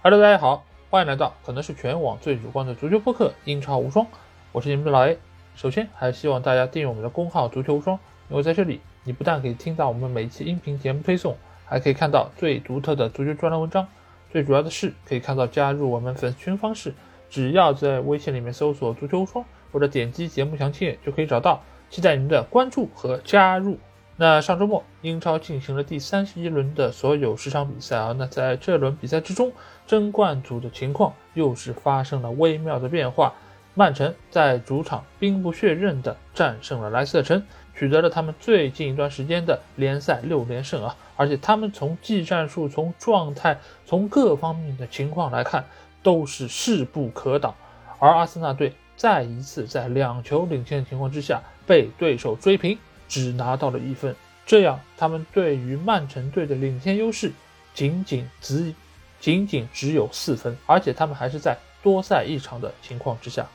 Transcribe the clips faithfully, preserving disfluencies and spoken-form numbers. Hello， 大家好，欢迎来到可能是全网最主观的足球播客《英超无双》，我是你们的老 A。首先，还希望大家订阅我们的公号“足球无双”，因为在这里，你不但可以听到我们每一期音频节目推送，还可以看到最独特的足球专栏文章。最主要的是，可以看到加入我们粉丝群方式，只要在微信里面搜索“足球无双”或者点击节目详情页就可以找到。期待你们的关注和加入。那上周末，英超进行了第三十一轮的所有十场比赛啊。那在这轮比赛之中，争冠组的情况又是发生了微妙的变化。曼城在主场兵不血刃的战胜了莱斯特城，取得了他们最近一段时间的联赛六连胜啊！而且他们从技战术、从状态、从各方面的情况来看，都是势不可挡。而阿森纳队再一次在两球领先的情况之下被对手追平。只拿到了一分，这样他们对于曼城队的领先优势仅仅只仅仅只有四分，而且他们还是在多赛一场的情况之下。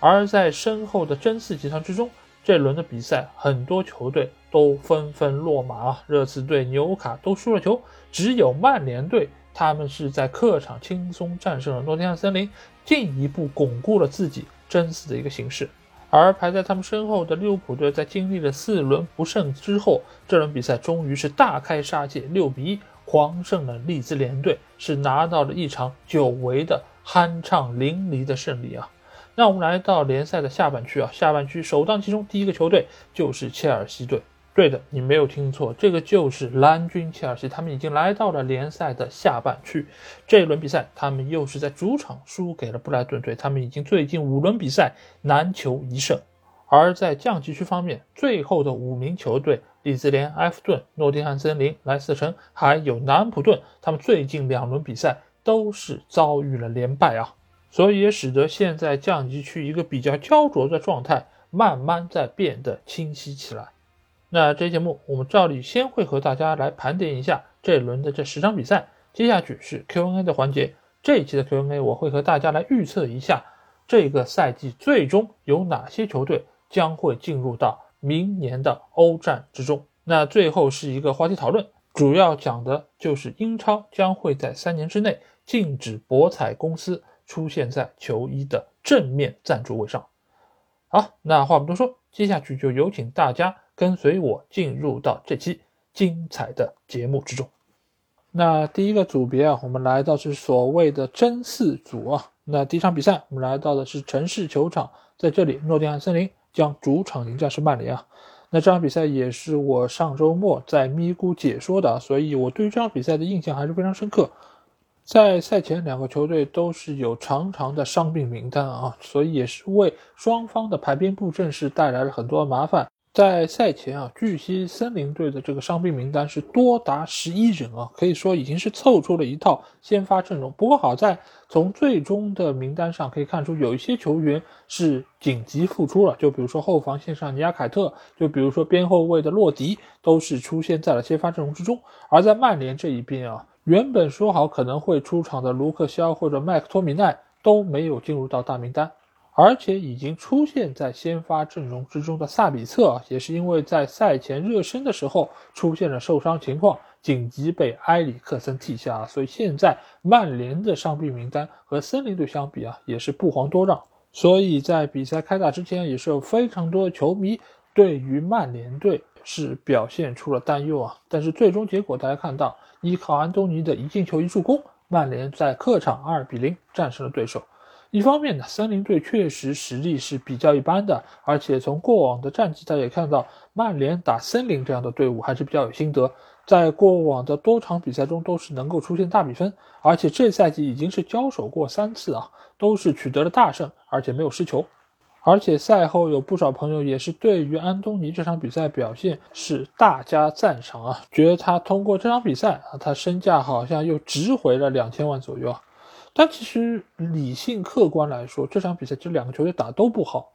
而在身后的争四集团之中，这轮的比赛很多球队都纷纷落马啊，热刺队、纽卡都输了球，只有曼联队他们是在客场轻松战胜了诺丁汉森林，进一步巩固了自己争四的一个形势。而排在他们身后的利物浦队在经历了四轮不胜之后，这轮比赛终于是大开杀戒，六比一狂胜了利兹联队，是拿到了一场久违的酣畅淋漓的胜利啊！那我们来到联赛的下半区啊，下半区首当其冲第一个球队就是切尔西队。对的，你没有听错，这个就是蓝军切尔西，他们已经来到了联赛的下半区。这一轮比赛他们又是在主场输给了布莱顿队，他们已经最近五轮比赛难求一胜。而在降级区方面，最后的五名球队利兹联、埃弗顿、诺丁汉森林、莱斯特城还有南普顿，他们最近两轮比赛都是遭遇了连败啊，所以也使得现在降级区一个比较焦灼的状态慢慢在变得清晰起来。那这节目我们照例先会和大家来盘点一下这一轮的这十场比赛，接下去是 Q and A 的环节。这一期的 Q and A 我会和大家来预测一下这个赛季最终有哪些球队将会进入到明年的欧战之中。那最后是一个话题讨论，主要讲的就是英超将会在三年之内禁止博彩公司出现在球衣的正面赞助位上。好，那话不多说，接下去就有请大家跟随我进入到这期精彩的节目之中。那第一个组别啊，我们来到是所谓的争四组啊。那第一场比赛我们来到的是城市球场，在这里诺丁汉森林将主场迎战是曼联啊。那这场比赛也是我上周末在咪咕解说的，所以我对于这场比赛的印象还是非常深刻。在赛前两个球队都是有长长的伤病名单啊，所以也是为双方的排兵布阵是带来了很多麻烦。在赛前啊，据悉森林队的这个伤病名单是多达十一人啊，可以说已经是凑出了一套先发阵容。不过好在从最终的名单上可以看出，有一些球员是紧急复出了，就比如说后防线上尼亚凯特，就比如说边后卫的洛迪，都是出现在了先发阵容之中。而在曼联这一边啊，原本说好可能会出场的卢克肖或者麦克托米奈都没有进入到大名单。而且已经出现在先发阵容之中的萨比策、啊、也是因为在赛前热身的时候出现了受伤情况，紧急被埃里克森替下、啊、所以现在曼联的伤病名单和森林队相比啊，也是不遑多让。所以在比赛开打之前，也是有非常多的球迷对于曼联队是表现出了担忧啊。但是最终结果大家看到，依靠安东尼的一进球一助攻，曼联在客场二比零战胜了对手。一方面呢，森林队确实实力是比较一般的，而且从过往的战绩大家也看到，曼联打森林这样的队伍还是比较有心得，在过往的多场比赛中都是能够出现大比分，而且这赛季已经是交手过三次啊，都是取得了大胜，而且没有失球。而且赛后有不少朋友也是对于安东尼这场比赛表现是大加赞赏啊，觉得他通过这场比赛啊，他身价好像又值回了两千万左右啊。但其实理性客观来说，这场比赛这两个球队打都不好，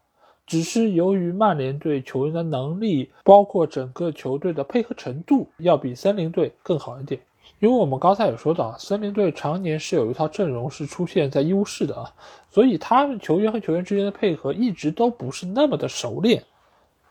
只是由于曼联队球员的能力，包括整个球队的配合程度要比森林队更好一点。因为我们刚才有说到，森林队常年是有一套阵容是出现在医务室的啊，所以他们球员和球员之间的配合一直都不是那么的熟练。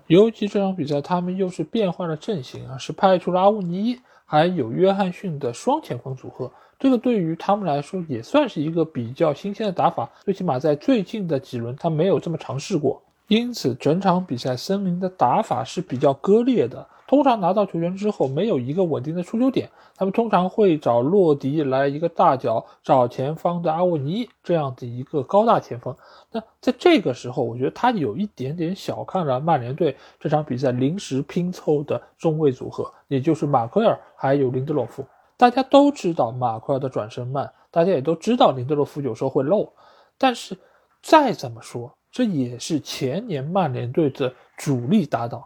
尤其这场比赛他们又是变换了阵型啊，是派出了阿乌尼还有约翰逊的双前锋组合，这个对于他们来说也算是一个比较新鲜的打法，最起码在最近的几轮他没有这么尝试过。因此整场比赛森林的打法是比较割裂的，通常拿到球员之后没有一个稳定的出球点，他们通常会找洛迪来一个大脚，找前方的阿沃尼这样的一个高大前锋。那在这个时候我觉得他有一点点小看了曼联队这场比赛临时拼凑的中卫组合，也就是马奎尔还有林德洛夫。大家都知道马奎尔的转身慢，大家也都知道林德洛夫有时候会漏，但是再怎么说这也是前年曼联队的主力搭档，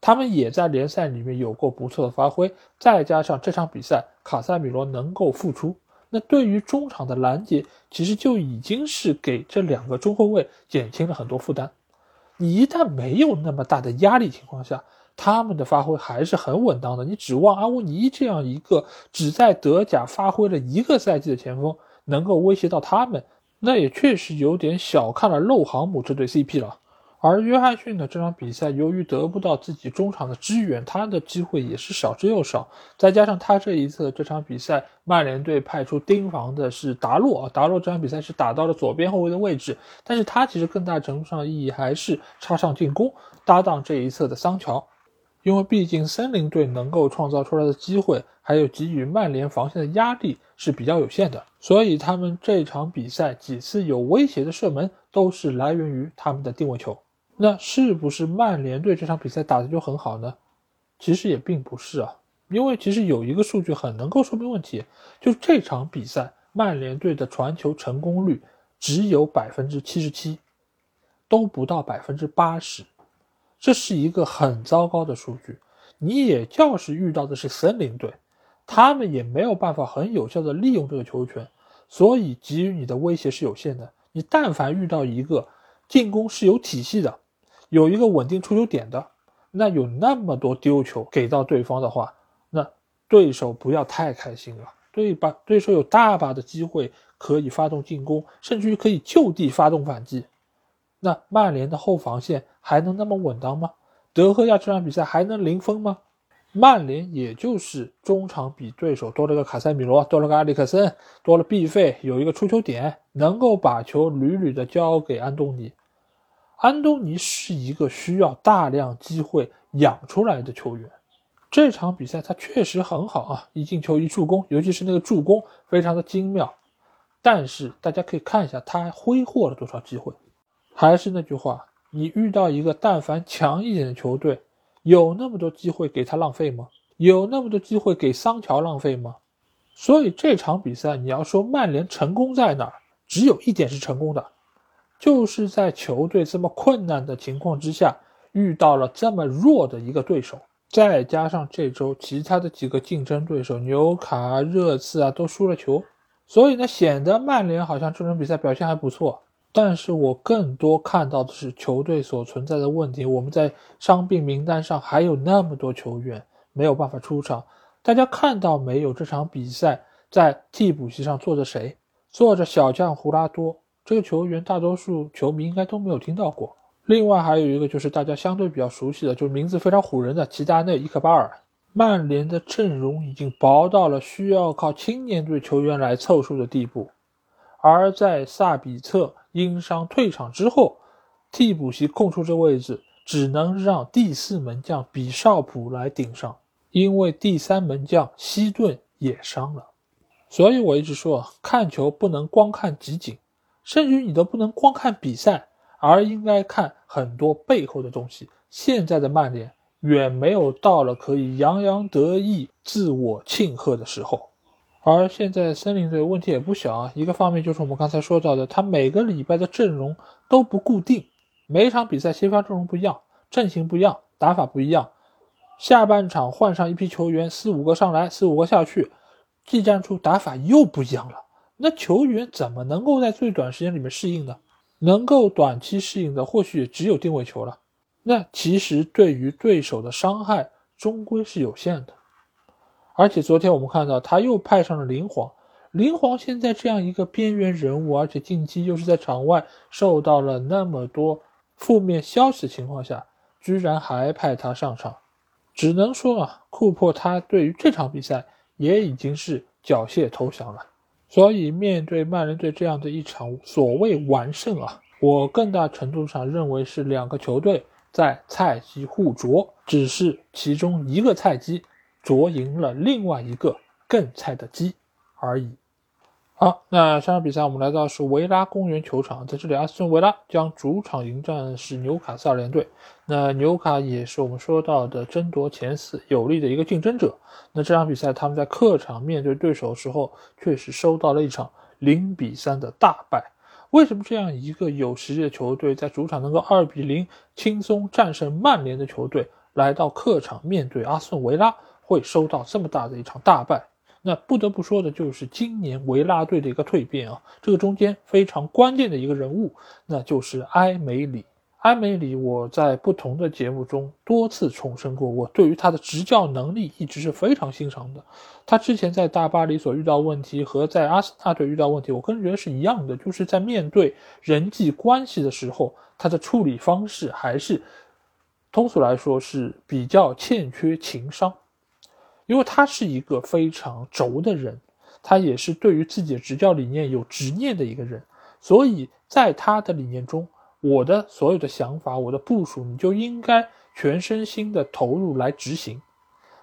他们也在联赛里面有过不错的发挥，再加上这场比赛卡塞米罗能够复出，那对于中场的拦截其实就已经是给这两个中后卫减轻了很多负担。你一旦没有那么大的压力情况下，他们的发挥还是很稳当的，你指望阿沃尼这样一个只在德甲发挥了一个赛季的前锋能够威胁到他们，那也确实有点小看了漏航姆这对 C P 了。而约翰逊的这场比赛由于得不到自己中场的支援，他的机会也是少之又少，再加上他这一次这场比赛曼联队派出盯防的是达洛，达洛这场比赛是打到了左边后卫的位置，但是他其实更大程度上意义还是插上进攻搭档这一侧的桑乔，因为毕竟森林队能够创造出来的机会还有给予曼联防线的压力是比较有限的，所以他们这场比赛几次有威胁的射门都是来源于他们的定位球。那是不是曼联队这场比赛打的就很好呢？其实也并不是啊，因为其实有一个数据很能够说明问题，就这场比赛曼联队的传球成功率只有 百分之七十七， 都不到 百分之八十，这是一个很糟糕的数据。你也就是遇到的是森林队，他们也没有办法很有效的利用这个球权，所以给予你的威胁是有限的。你但凡遇到一个进攻是有体系的，有一个稳定出球点的，那有那么多丢球给到对方的话，那对手不要太开心了，对吧？对手有大把的机会可以发动进攻，甚至于可以就地发动反击，那曼联的后防线还能那么稳当吗？德赫亚这场比赛还能零封吗？曼联也就是中场比对手多了个卡塞米罗，多了个埃里克森，多了 B 费，有一个出球点能够把球屡屡的交给安东尼。安东尼是一个需要大量机会养出来的球员，这场比赛他确实很好啊，一进球一助攻，尤其是那个助攻非常的精妙，但是大家可以看一下他挥霍了多少机会。还是那句话，你遇到一个但凡强一点的球队，有那么多机会给他浪费吗？有那么多机会给桑乔浪费吗？所以这场比赛你要说曼联成功在哪儿，只有一点是成功的，就是在球队这么困难的情况之下遇到了这么弱的一个对手，再加上这周其他的几个竞争对手纽卡、热刺啊都输了球，所以呢显得曼联好像这场比赛表现还不错。但是我更多看到的是球队所存在的问题，我们在伤病名单上还有那么多球员没有办法出场，大家看到没有，这场比赛在替补席上坐着谁？坐着小将胡拉多，这个球员大多数球迷应该都没有听到过。另外还有一个就是大家相对比较熟悉的，就是名字非常唬人的齐达内、伊克巴尔。曼联的阵容已经薄到了需要靠青年队球员来凑数的地步，而在萨比策因伤退场之后，替补席空出这位置只能让第四门将比绍普来顶上，因为第三门将希顿也伤了。所以我一直说看球不能光看集锦，甚至于你都不能光看比赛，而应该看很多背后的东西。现在的曼联远没有到了可以洋洋得意自我庆贺的时候，而现在森林队问题也不小啊，一个方面就是我们刚才说到的，他每个礼拜的阵容都不固定，每一场比赛先发阵容不一样，阵型不一样，打法不一样，下半场换上一批球员，四五个上来四五个下去，技战术打法又不一样了，那球员怎么能够在最短时间里面适应呢？能够短期适应的或许也只有定位球了，那其实对于对手的伤害终归是有限的。而且昨天我们看到他又派上了林皇，林皇现在这样一个边缘人物，而且近期又是在场外受到了那么多负面消息的情况下，居然还派他上场，只能说啊，库珀他对于这场比赛也已经是缴械投降了。所以面对曼联队这样的一场所谓完胜啊，我更大程度上认为是两个球队在菜鸡互啄，只是其中一个菜鸡啄赢了另外一个更菜的鸡而已。好，那上场比赛我们来到是维拉公园球场，在这里阿斯顿维拉将主场迎战是纽卡斯尔联队。那纽卡也是我们说到的争夺前四有力的一个竞争者。那这场比赛他们在客场面对对手的时候，确实收到了一场零比三的大败。为什么这样一个有实力的球队在主场能够二比零轻松战胜曼联的球队，来到客场面对阿斯顿维拉会收到这么大的一场大败？那不得不说的就是今年维拉队的一个蜕变啊，这个中间非常关键的一个人物，那就是埃梅里。埃梅里我在不同的节目中多次重申过，我对于他的执教能力一直是非常欣赏的。他之前在大巴黎所遇到问题和在阿森纳队遇到问题，我个人觉得是一样的，就是在面对人际关系的时候，他的处理方式还是通俗来说是比较欠缺情商。因为他是一个非常轴的人，他也是对于自己的执教理念有执念的一个人，所以在他的理念中，我的所有的想法，我的部署，你就应该全身心的投入来执行。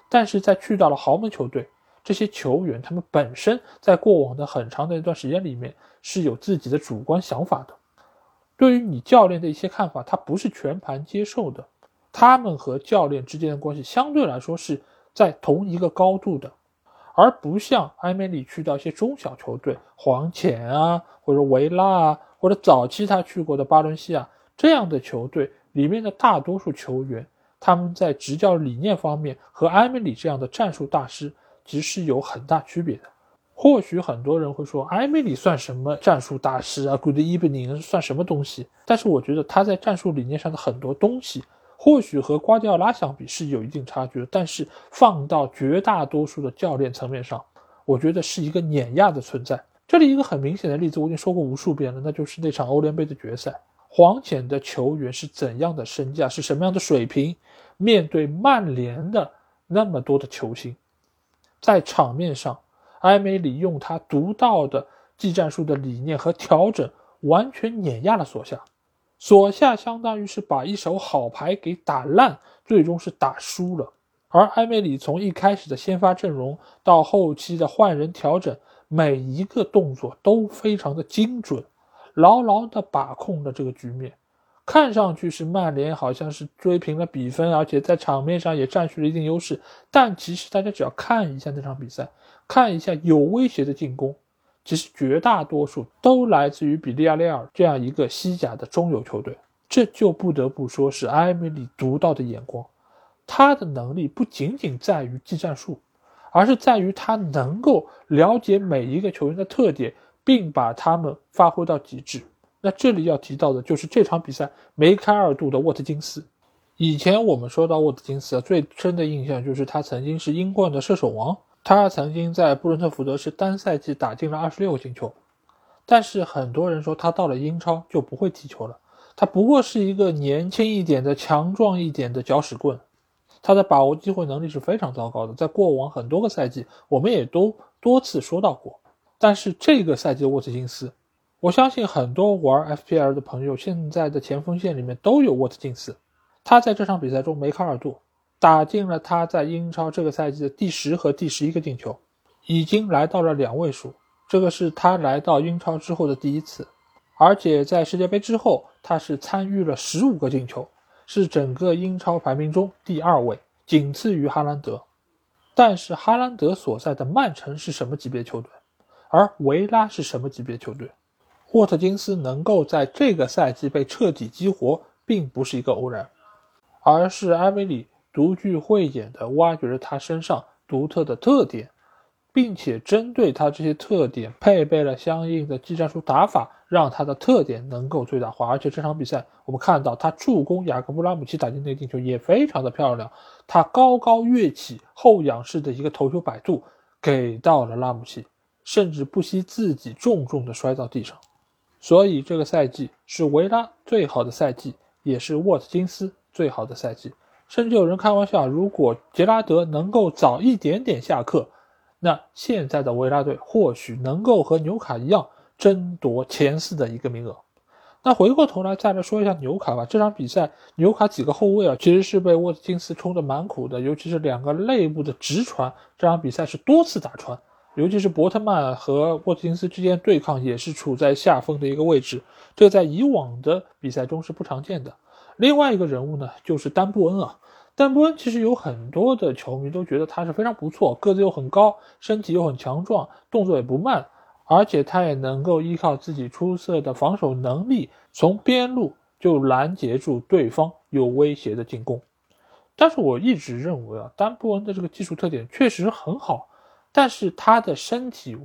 但是在去到了豪门球队，这些球员他们本身在过往的很长的一段时间里面是有自己的主观想法的，对于你教练的一些看法他不是全盘接受的，他们和教练之间的关系相对来说是在同一个高度的，而不像埃梅里去到一些中小球队，黄潜啊，或者维拉啊，或者早期他去过的巴伦西亚这样的球队里面的大多数球员，他们在执教理念方面和埃梅里这样的战术大师其实有很大区别的。或许很多人会说埃梅里算什么战术大师啊 ，Good evening 算什么东西？但是我觉得他在战术理念上的很多东西，或许和瓜迪奥拉相比是有一定差距的，但是放到绝大多数的教练层面上，我觉得是一个碾压的存在。这里一个很明显的例子我已经说过无数遍了，那就是那场欧联杯的决赛，黄潜的球员是怎样的身价，是什么样的水平，面对曼联的那么多的球星，在场面上埃梅里用他独到的技战术的理念和调整完全碾压了索夏，索夏相当于是把一手好牌给打烂，最终是打输了。而埃梅里从一开始的先发阵容到后期的换人调整，每一个动作都非常的精准，牢牢的把控了这个局面。看上去是曼联好像是追平了比分，而且在场面上也占据了一定优势，但其实大家只要看一下那场比赛，看一下有威胁的进攻，其实绝大多数都来自于比利亚雷尔这样一个西甲的中游球队。这就不得不说是埃梅里独到的眼光，他的能力不仅仅在于技战术，而是在于他能够了解每一个球员的特点，并把他们发挥到极致。那这里要提到的就是这场比赛梅开二度的沃特金斯。以前我们说到沃特金斯、啊、最深的印象就是他曾经是英冠的射手王，他曾经在布伦特福德是单赛季打进了二十六个进球，但是很多人说他到了英超就不会踢球了，他不过是一个年轻一点的强壮一点的搅屎棍，他的把握机会能力是非常糟糕的，在过往很多个赛季我们也都多次说到过。但是这个赛季的沃特金斯，我相信很多玩 F P L 的朋友现在的前锋线里面都有沃特金斯，他在这场比赛中梅开二度，打进了他在英超这个赛季的第十和第十一个进球，已经来到了两位数，这个是他来到英超之后的第一次。而且在世界杯之后他是参与了十五个进球，是整个英超排名中第二位，仅次于哈兰德。但是哈兰德所在的曼城是什么级别球队，而维拉是什么级别球队，沃特金斯能够在这个赛季被彻底激活并不是一个偶然，而是埃梅里独具慧眼地挖掘了他身上独特的特点，并且针对他这些特点配备了相应的技战术打法，让他的特点能够最大化。而且这场比赛我们看到他助攻雅各布拉姆奇打进那个进球也非常的漂亮，他高高跃起后仰式的一个头球摆渡给到了拉姆奇，甚至不惜自己重重地摔到地上。所以这个赛季是维拉最好的赛季，也是沃特金斯最好的赛季。甚至有人开玩笑，如果杰拉德能够早一点点下课，那现在的维拉队或许能够和纽卡一样争夺前四的一个名额。那回过头来再来说一下纽卡吧，这场比赛纽卡几个后卫啊，其实是被沃特金斯冲得蛮苦的，尤其是两个内部的直传，这场比赛是多次打穿，尤其是伯特曼和沃特金斯之间对抗也是处在下风的一个位置，这个在以往的比赛中是不常见的。另外一个人物呢，就是丹布恩啊，丹布恩其实有很多的球迷都觉得他是非常不错，个子又很高，身体又很强壮，动作也不慢，而且他也能够依靠自己出色的防守能力，从边路就拦截住对方有威胁的进攻。但是我一直认为啊，丹布恩的这个技术特点确实很好，但是他的身体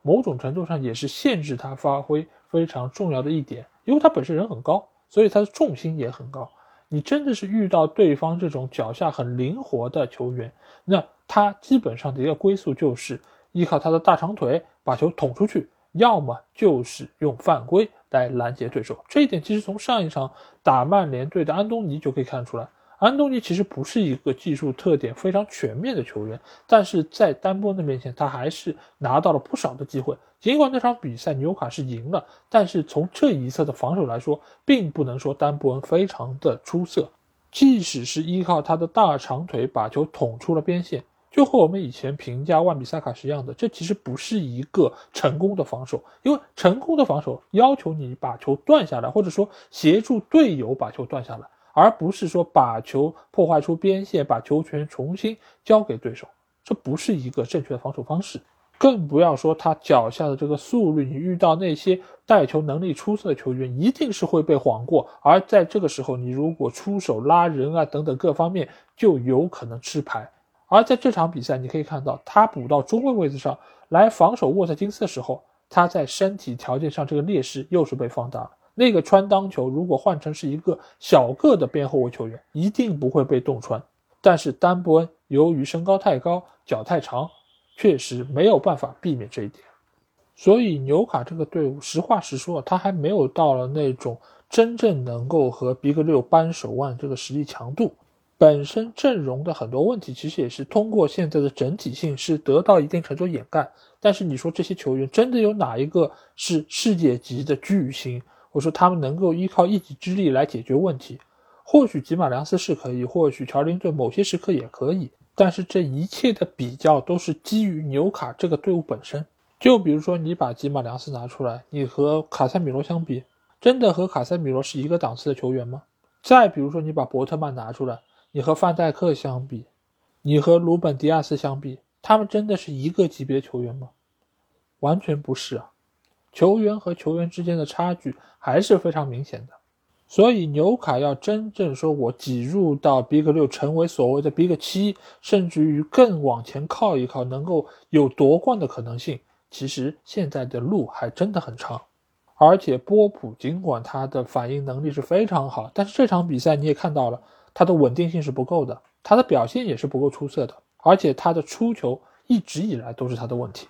某种程度上也是限制他发挥非常重要的一点，因为他本身人很高，所以他的重心也很高。你真的是遇到对方这种脚下很灵活的球员，那他基本上的一个归宿就是依靠他的大长腿把球捅出去，要么就是用犯规来拦截对手。这一点其实从上一场打曼联队的安东尼就可以看出来，安东尼其实不是一个技术特点非常全面的球员，但是在丹布恩的面前他还是拿到了不少的机会。尽管那场比赛纽卡是赢了，但是从这一侧的防守来说，并不能说丹布恩非常的出色，即使是依靠他的大长腿把球捅出了边线，就和我们以前评价万比萨卡是一样的，这其实不是一个成功的防守，因为成功的防守要求你把球断下来，或者说协助队友把球断下来，而不是说把球破坏出边线，把球权重新交给对手，这不是一个正确的防守方式。更不要说他脚下的这个速率，你遇到那些带球能力出色的球员一定是会被晃过，而在这个时候你如果出手拉人啊等等各方面就有可能吃牌。而在这场比赛你可以看到，他补到中卫位置上来防守沃特金斯的时候，他在身体条件上这个劣势又是被放大了。那个穿裆球如果换成是一个小个的边后卫球员，一定不会被洞穿，但是丹布恩由于身高太高，脚太长，确实没有办法避免这一点。所以纽卡这个队伍实话实说，他还没有到了那种真正能够和 B I G 六扳手腕这个实力强度，本身阵容的很多问题其实也是通过现在的整体性是得到一定程度掩盖。但是你说这些球员真的有哪一个是世界级的巨星，我说他们能够依靠一己之力来解决问题，或许吉马良斯是可以，或许乔林顿某些时刻也可以，但是这一切的比较都是基于纽卡这个队伍本身。就比如说你把吉马良斯拿出来，你和卡塞米罗相比，真的和卡塞米罗是一个档次的球员吗？再比如说你把伯特曼拿出来，你和范戴克相比，你和鲁本迪亚斯相比，他们真的是一个级别球员吗？完全不是啊，球员和球员之间的差距还是非常明显的。所以纽卡要真正说我挤入到 B I G 六，成为所谓的 B I G 七，甚至于更往前靠一靠，能够有夺冠的可能性，其实现在的路还真的很长。而且波普尽管他的反应能力是非常好，但是这场比赛你也看到了，他的稳定性是不够的，他的表现也是不够出色的，而且他的出球一直以来都是他的问题。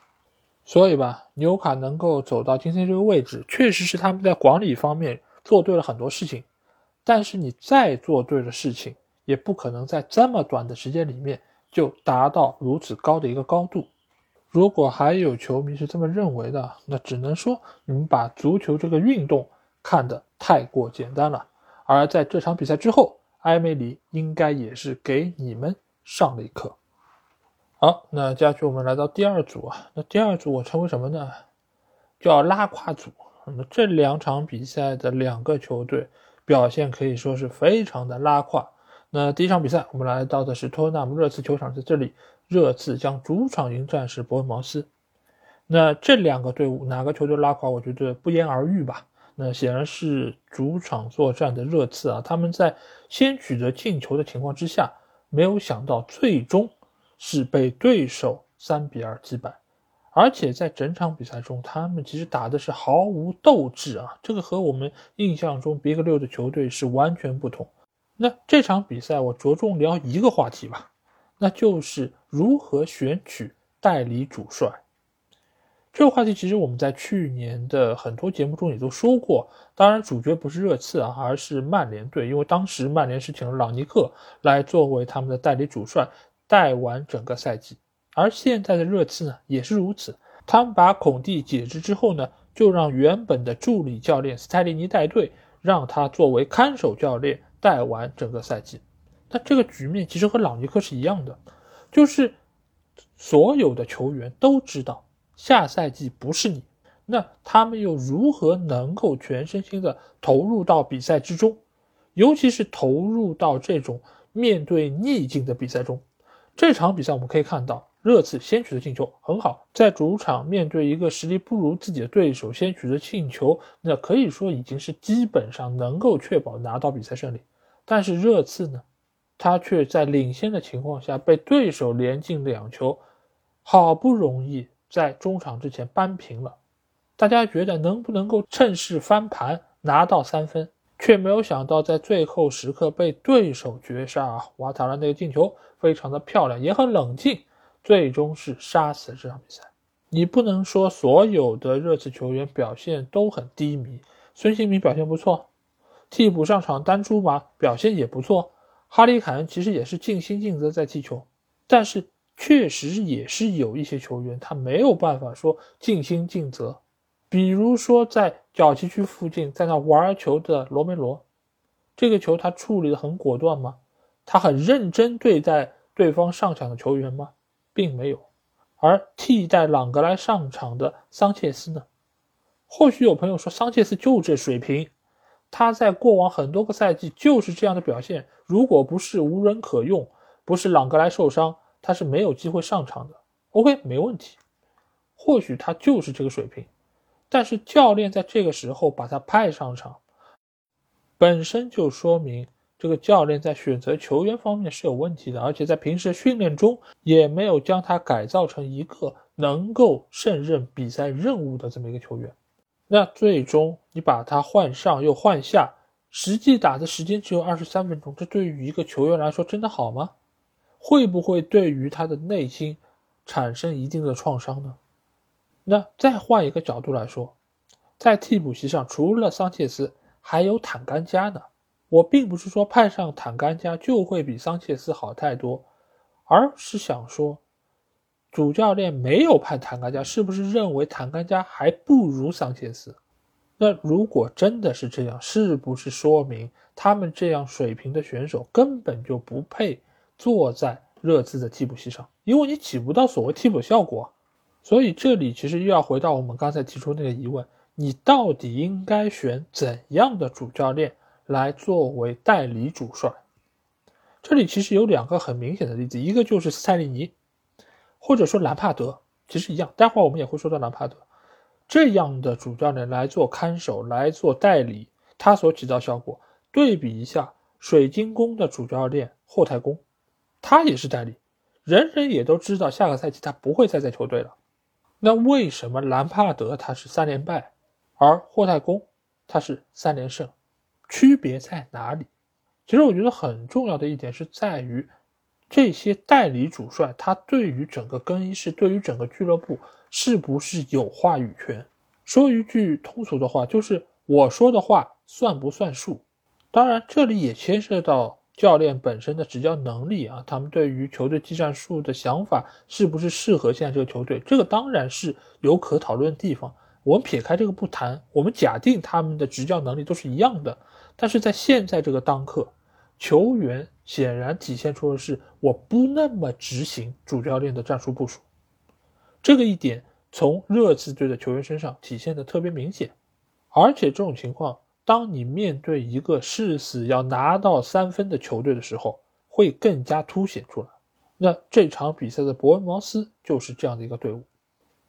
所以吧，纽卡能够走到今天这个位置，确实是他们在管理方面做对了很多事情，但是你再做对的事情也不可能在这么短的时间里面就达到如此高的一个高度。如果还有球迷是这么认为的，那只能说你们把足球这个运动看得太过简单了。而在这场比赛之后，埃梅里应该也是给你们上了一课。好，那接下去我们来到第二组啊。那第二组我称为什么呢？叫拉胯组。那这两场比赛的两个球队表现可以说是非常的拉胯。那第一场比赛我们来到的是托纳姆热刺球场，在这里热刺将主场迎战是伯恩茅斯。那这两个队伍哪个球队拉胯，我觉得不言而喻吧。那显然是主场作战的热刺啊，他们在先取得进球的情况之下，没有想到最终是被对手三比二击败。而且在整场比赛中，他们其实打的是毫无斗志啊，这个和我们印象中 B I G 六 的球队是完全不同。那这场比赛我着重聊一个话题吧，那就是如何选取代理主帅。这个话题其实我们在去年的很多节目中也都说过，当然主角不是热刺啊，而是曼联队，因为当时曼联是请了朗尼克来作为他们的代理主帅，带完整个赛季。而现在的热刺呢也是如此，他们把孔蒂解职之后呢，就让原本的助理教练斯泰利尼带队，让他作为看守教练带完整个赛季。那这个局面其实和朗尼克是一样的，就是所有的球员都知道下赛季不是你，那他们又如何能够全身心的投入到比赛之中，尤其是投入到这种面对逆境的比赛中。这场比赛我们可以看到，热刺先取的进球很好，在主场面对一个实力不如自己的对手先取的进球，那可以说已经是基本上能够确保拿到比赛胜利。但是热刺呢，他却在领先的情况下被对手连进两球，好不容易在中场之前扳平了。大家觉得能不能够趁势翻盘拿到三分，却没有想到在最后时刻被对手绝杀。瓦塔拉那个进球非常的漂亮，也很冷静，最终是杀死了这场比赛。你不能说所有的热刺球员表现都很低迷，孙兴民表现不错，替补上场单出马表现也不错，哈里凯恩其实也是尽心尽责在踢球，但是确实也是有一些球员他没有办法说尽心尽责，比如说在角旗区附近在那玩球的罗梅罗，这个球他处理的很果断吗？他很认真对待对方上场的球员吗？并没有。而替代朗格莱上场的桑切斯呢，或许有朋友说桑切斯就这水平，他在过往很多个赛季就是这样的表现，如果不是无人可用，不是朗格莱受伤，他是没有机会上场的。 OK， 没问题，或许他就是这个水平，但是教练在这个时候把他派上场，本身就说明这个教练在选择球员方面是有问题的，而且在平时训练中也没有将他改造成一个能够胜任比赛任务的这么一个球员。那最终你把他换上又换下，实际打的时间只有二十三分钟，这对于一个球员来说真的好吗？会不会对于他的内心产生一定的创伤呢？那再换一个角度来说，在替补席上除了桑切斯还有坦甘加呢。我并不是说派上坦甘加就会比桑切斯好太多，而是想说主教练没有派坦甘加，是不是认为坦甘加还不如桑切斯？那如果真的是这样，是不是说明他们这样水平的选手根本就不配坐在热刺的替补席上，因为你起不到所谓替补效果。所以这里其实又要回到我们刚才提出那个疑问，你到底应该选怎样的主教练来作为代理主帅？这里其实有两个很明显的例子，一个就是斯泰利尼，或者说兰帕德，其实一样，待会儿我们也会说到兰帕德。这样的主教练来做看守，来做代理，他所起到效果，对比一下水晶宫的主教练霍太公，他也是代理，人人也都知道下个赛季他不会再在球队了。那为什么兰帕德他是三连败，而霍太公他是三连胜？区别在哪里？其实我觉得很重要的一点是在于，这些代理主帅他对于整个更衣室，对于整个俱乐部是不是有话语权？说一句通俗的话，就是我说的话算不算数？当然这里也牵涉到教练本身的执教能力啊，他们对于球队技战术的想法是不是适合现在这个球队，这个当然是有可讨论的地方。我们撇开这个不谈，我们假定他们的执教能力都是一样的，但是在现在这个当刻，球员显然体现出的是我不那么执行主教练的战术部署，这个一点从热刺队的球员身上体现的特别明显。而且这种情况，当你面对一个誓死要拿到三分的球队的时候，会更加凸显出来。那这场比赛的伯恩茅斯就是这样的一个队伍，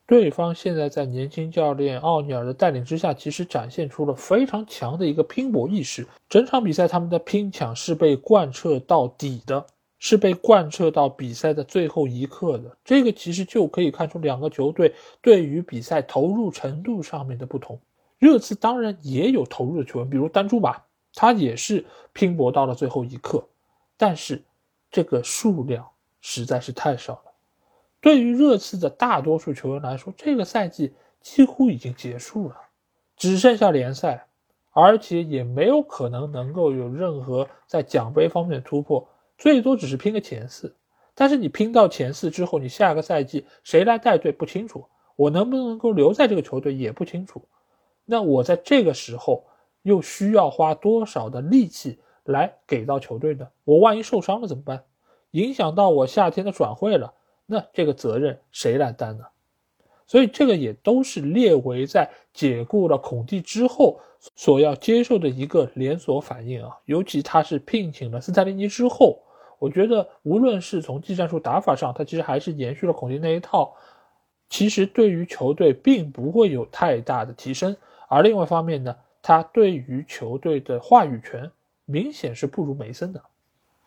对方现在在年轻教练奥尼尔的带领之下，其实展现出了非常强的一个拼搏意识，整场比赛他们的拼抢是被贯彻到底的，是被贯彻到比赛的最后一刻的。这个其实就可以看出两个球队对于比赛投入程度上面的不同。热刺当然也有投入的球员，比如丹朱马，他也是拼搏到了最后一刻，但是这个数量实在是太少了。对于热刺的大多数球员来说，这个赛季几乎已经结束了，只剩下联赛，而且也没有可能能够有任何在奖杯方面的突破，最多只是拼个前四。但是你拼到前四之后，你下个赛季谁来带队不清楚，我能不能够留在这个球队也不清楚，那我在这个时候又需要花多少的力气来给到球队呢？我万一受伤了怎么办？影响到我夏天的转会了，那这个责任谁来担呢？所以这个也都是列维在解雇了孔蒂之后所要接受的一个连锁反应啊。尤其他是聘请了斯泰林尼之后，我觉得无论是从技战术打法上，他其实还是延续了孔蒂那一套，其实对于球队并不会有太大的提升。而另外一方面呢，他对于球队的话语权明显是不如梅森的。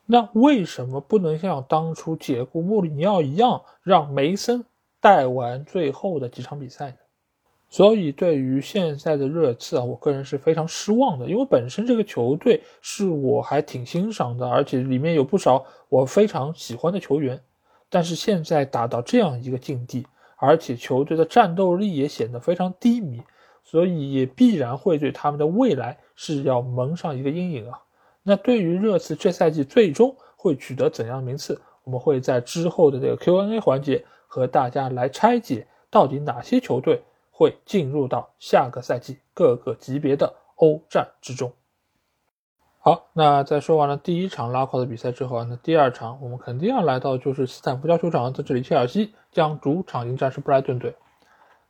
那为什么不能像当初解雇穆里尼奥一样让梅森带完最后的几场比赛呢？所以对于现在的热刺啊，我个人是非常失望的，因为本身这个球队是我还挺欣赏的，而且里面有不少我非常喜欢的球员，但是现在打到这样一个境地，而且球队的战斗力也显得非常低迷，所以也必然会对他们的未来是要蒙上一个阴影啊。那对于热刺这赛季最终会取得怎样的名次，我们会在之后的这个 Q and A 环节和大家来拆解到底哪些球队会进入到下个赛季各个级别的欧战之中。好，那在说完了第一场拉胯的比赛之后，那第二场我们肯定要来到就是斯坦福桥球场，在这里切尔西将主场迎战是布莱顿队。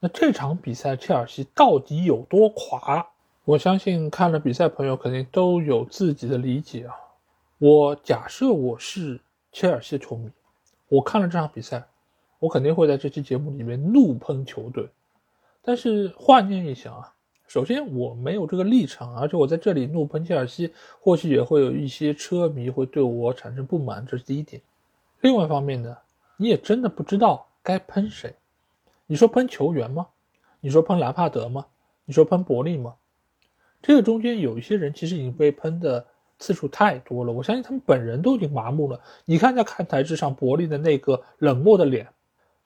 那这场比赛切尔西到底有多垮，我相信看了比赛朋友肯定都有自己的理解啊。我假设我是切尔西球迷，我看了这场比赛，我肯定会在这期节目里面怒喷球队，但是换念一想啊，首先我没有这个立场，而且我在这里怒喷切尔西，或许也会有一些车迷会对我产生不满，这是第一点。另外一方面呢，你也真的不知道该喷谁，你说喷球员吗？你说喷兰帕德吗？你说喷伯利吗？这个中间有一些人其实已经被喷的次数太多了，我相信他们本人都已经麻木了。你看在看台之上伯利的那个冷漠的脸，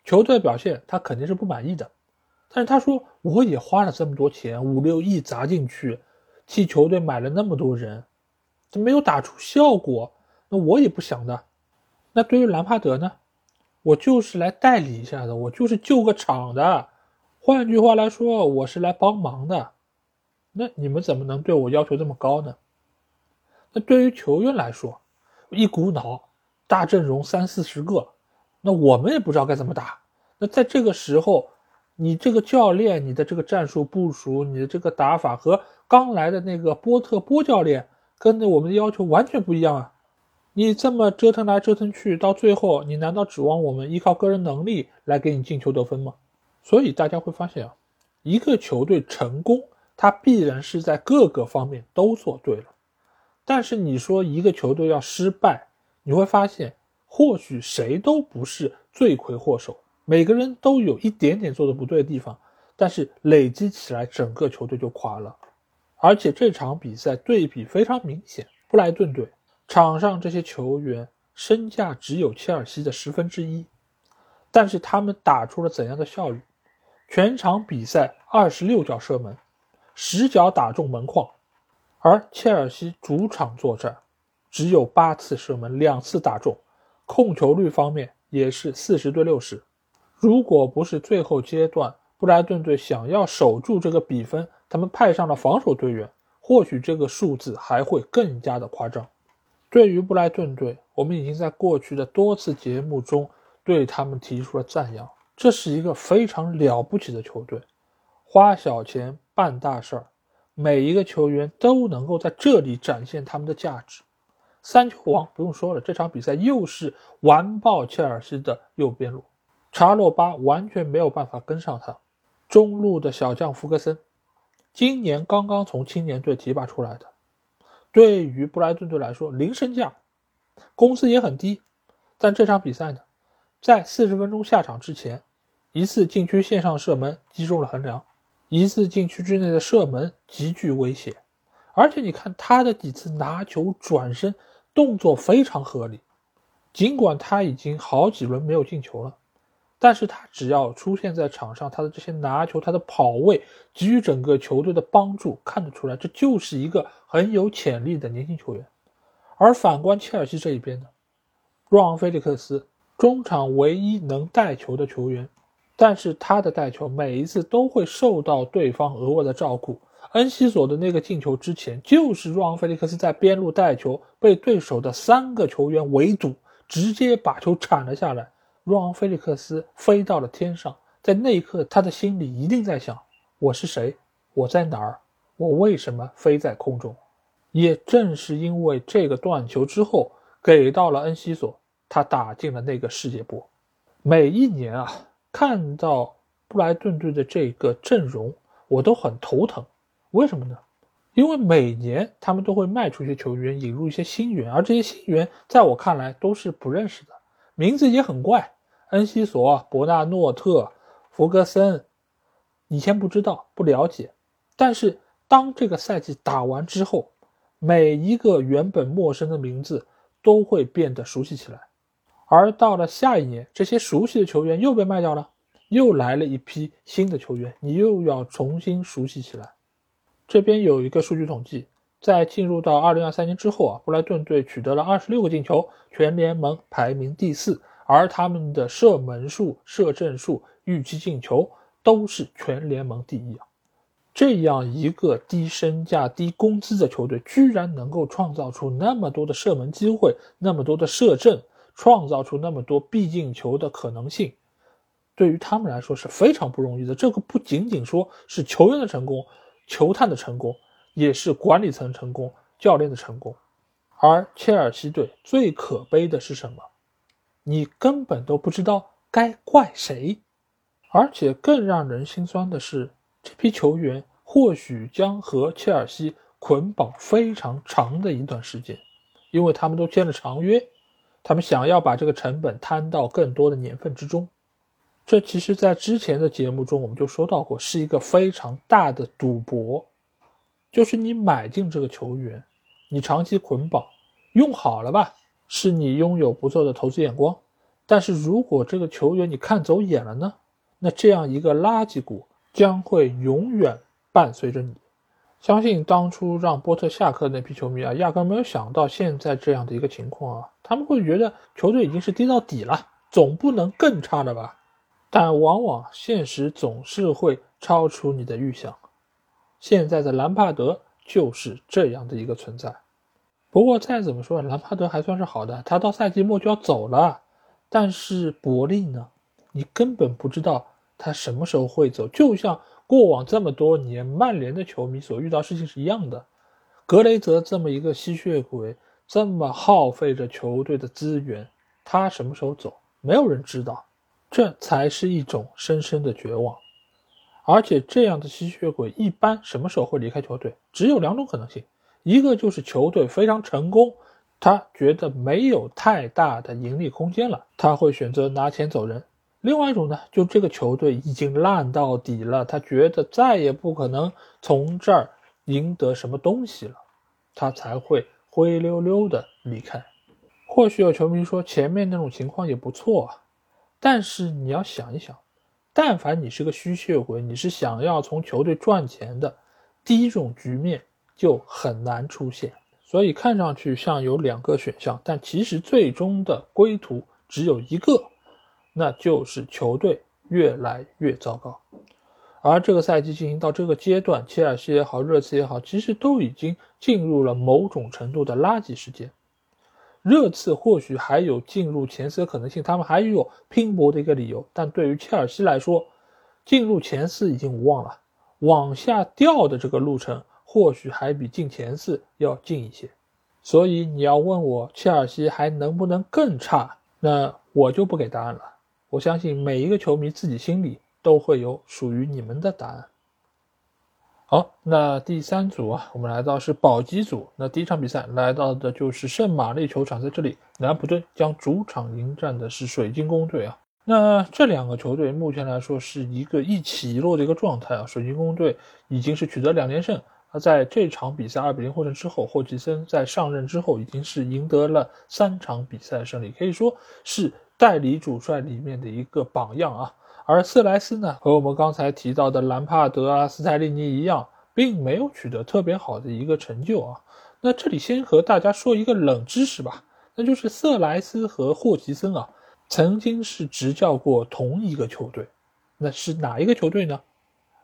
球队表现他肯定是不满意的，但是他说我也花了这么多钱，五六亿砸进去，替球队买了那么多人，这没有打出效果，那我也不想的。那对于兰帕德呢，我就是来代理一下的，我就是救个场的，换句话来说我是来帮忙的，那你们怎么能对我要求这么高呢？那对于球员来说，一股脑大阵容三四十个，那我们也不知道该怎么打。那在这个时候，你这个教练，你的这个战术部署，你的这个打法和刚来的那个波特波教练跟着我们的要求完全不一样啊！你这么折腾来折腾去，到最后你难道指望我们依靠个人能力来给你进球得分吗？所以大家会发现啊，一个球队成功，它必然是在各个方面都做对了。但是你说一个球队要失败，你会发现或许谁都不是罪魁祸首，每个人都有一点点做的不对的地方，但是累积起来整个球队就垮了。而且这场比赛对比非常明显，布莱顿队场上这些球员身价只有切尔西的十分之一，但是他们打出了怎样的效率？全场比赛二十六脚射门，十脚打中门框，而切尔西主场作战只有八次射门，两次打中，控球率方面也是四十对六十。如果不是最后阶段布莱顿队想要守住这个比分，他们派上了防守队员，或许这个数字还会更加的夸张。对于布莱顿队，我们已经在过去的多次节目中对他们提出了赞扬，这是一个非常了不起的球队，花小钱办大事儿，每一个球员都能够在这里展现他们的价值。三球王不用说了，这场比赛又是完爆切尔西的右边路，查洛巴完全没有办法跟上他。中路的小将福格森，今年刚刚从青年队提拔出来的，对于布莱顿队来说零身价，工资也很低，但这场比赛呢，在四十分钟下场之前，一次禁区线上射门击中了横梁，一次禁区之内的射门极具威胁，而且你看他的几次拿球转身动作非常合理。尽管他已经好几轮没有进球了，但是他只要出现在场上，他的这些拿球，他的跑位给予整个球队的帮助，看得出来这就是一个很有潜力的年轻球员。而反观切尔西这一边呢，若昂·菲利克斯中场唯一能带球的球员，但是他的带球每一次都会受到对方额外的照顾。恩西索的那个进球之前，就是若昂·菲利克斯在边路带球被对手的三个球员围堵，直接把球铲了下来，若昂·菲利克斯飞到了天上。在那一刻，他的心里一定在想，我是谁，我在哪儿，我为什么飞在空中。也正是因为这个断球之后给到了恩西索，他打进了那个世界波。每一年啊，看到布莱顿队的这个阵容我都很头疼，为什么呢？因为每年他们都会卖出一些球员，引入一些新援，而这些新援在我看来都是不认识的，名字也很怪，恩西索、伯纳诺特、弗格森，以前不知道不了解，但是当这个赛季打完之后，每一个原本陌生的名字都会变得熟悉起来。而到了下一年，这些熟悉的球员又被卖掉了，又来了一批新的球员，你又要重新熟悉起来。这边有一个数据统计，在进入到二零二三年之后啊，布莱顿队取得了二十六个进球，全联盟排名第四，而他们的射门数、射正数、预期进球都是全联盟第一啊。这样一个低身价、低工资的球队，居然能够创造出那么多的射门机会，那么多的射正，创造出那么多必进球的可能性，对于他们来说是非常不容易的。这个不仅仅说是球员的成功、球探的成功，也是管理层成功、教练的成功。而切尔西队最可悲的是什么？你根本都不知道该怪谁。而且更让人心酸的是，这批球员或许将和切尔西捆绑非常长的一段时间，因为他们都签了长约，他们想要把这个成本摊到更多的年份之中。这其实在之前的节目中我们就说到过，是一个非常大的赌博，就是你买进这个球员，你长期捆绑用好了吧，是你拥有不错的投资眼光，但是如果这个球员你看走眼了呢，那这样一个垃圾股将会永远伴随着你。相信当初让波特下课那批球迷啊，压根没有想到现在这样的一个情况啊，他们会觉得球队已经是跌到底了，总不能更差了吧。但往往现实总是会超出你的预想，现在的兰帕德就是这样的一个存在。不过再怎么说，兰帕德还算是好的，他到赛季末就要走了。但是伯利呢，你根本不知道他什么时候会走，就像过往这么多年曼联的球迷所遇到事情是一样的。格雷泽这么一个吸血鬼，这么耗费着球队的资源，他什么时候走没有人知道，这才是一种深深的绝望。而且这样的吸血鬼一般什么时候会离开球队，只有两种可能性，一个就是球队非常成功，他觉得没有太大的盈利空间了，他会选择拿钱走人。另外一种呢，就这个球队已经烂到底了，他觉得再也不可能从这儿赢得什么东西了，他才会灰溜溜的离开。或许有球迷说前面那种情况也不错啊，但是你要想一想，但凡你是个吸血鬼，你是想要从球队赚钱的，第一种局面就很难出现。所以看上去像有两个选项，但其实最终的归途只有一个，那就是球队越来越糟糕。而这个赛季进行到这个阶段，切尔西也好，热刺也好，其实都已经进入了某种程度的垃圾时间。热刺或许还有进入前四的可能性，他们还有拼搏的一个理由，但对于切尔西来说，进入前四已经无望了，往下掉的这个路程或许还比进前四要近一些。所以你要问我切尔西还能不能更差，那我就不给答案了。我相信每一个球迷自己心里都会有属于你们的答案。好，那第三组啊，我们来到是保级组。那第一场比赛来到的就是圣玛丽球场，在这里南普顿将主场迎战的是水晶宫队啊。那这两个球队目前来说是一个一起一落的一个状态啊。水晶宫队已经是取得两连胜，而在这场比赛二比零获胜之后，霍奇森在上任之后已经是赢得了三场比赛的胜利，可以说是代理主帅里面的一个榜样啊。而瑟莱斯呢，和我们刚才提到的兰帕德啊、斯泰利尼一样，并没有取得特别好的一个成就啊。那这里先和大家说一个冷知识吧，那就是瑟莱斯和霍奇森啊，曾经是执教过同一个球队，那是哪一个球队呢？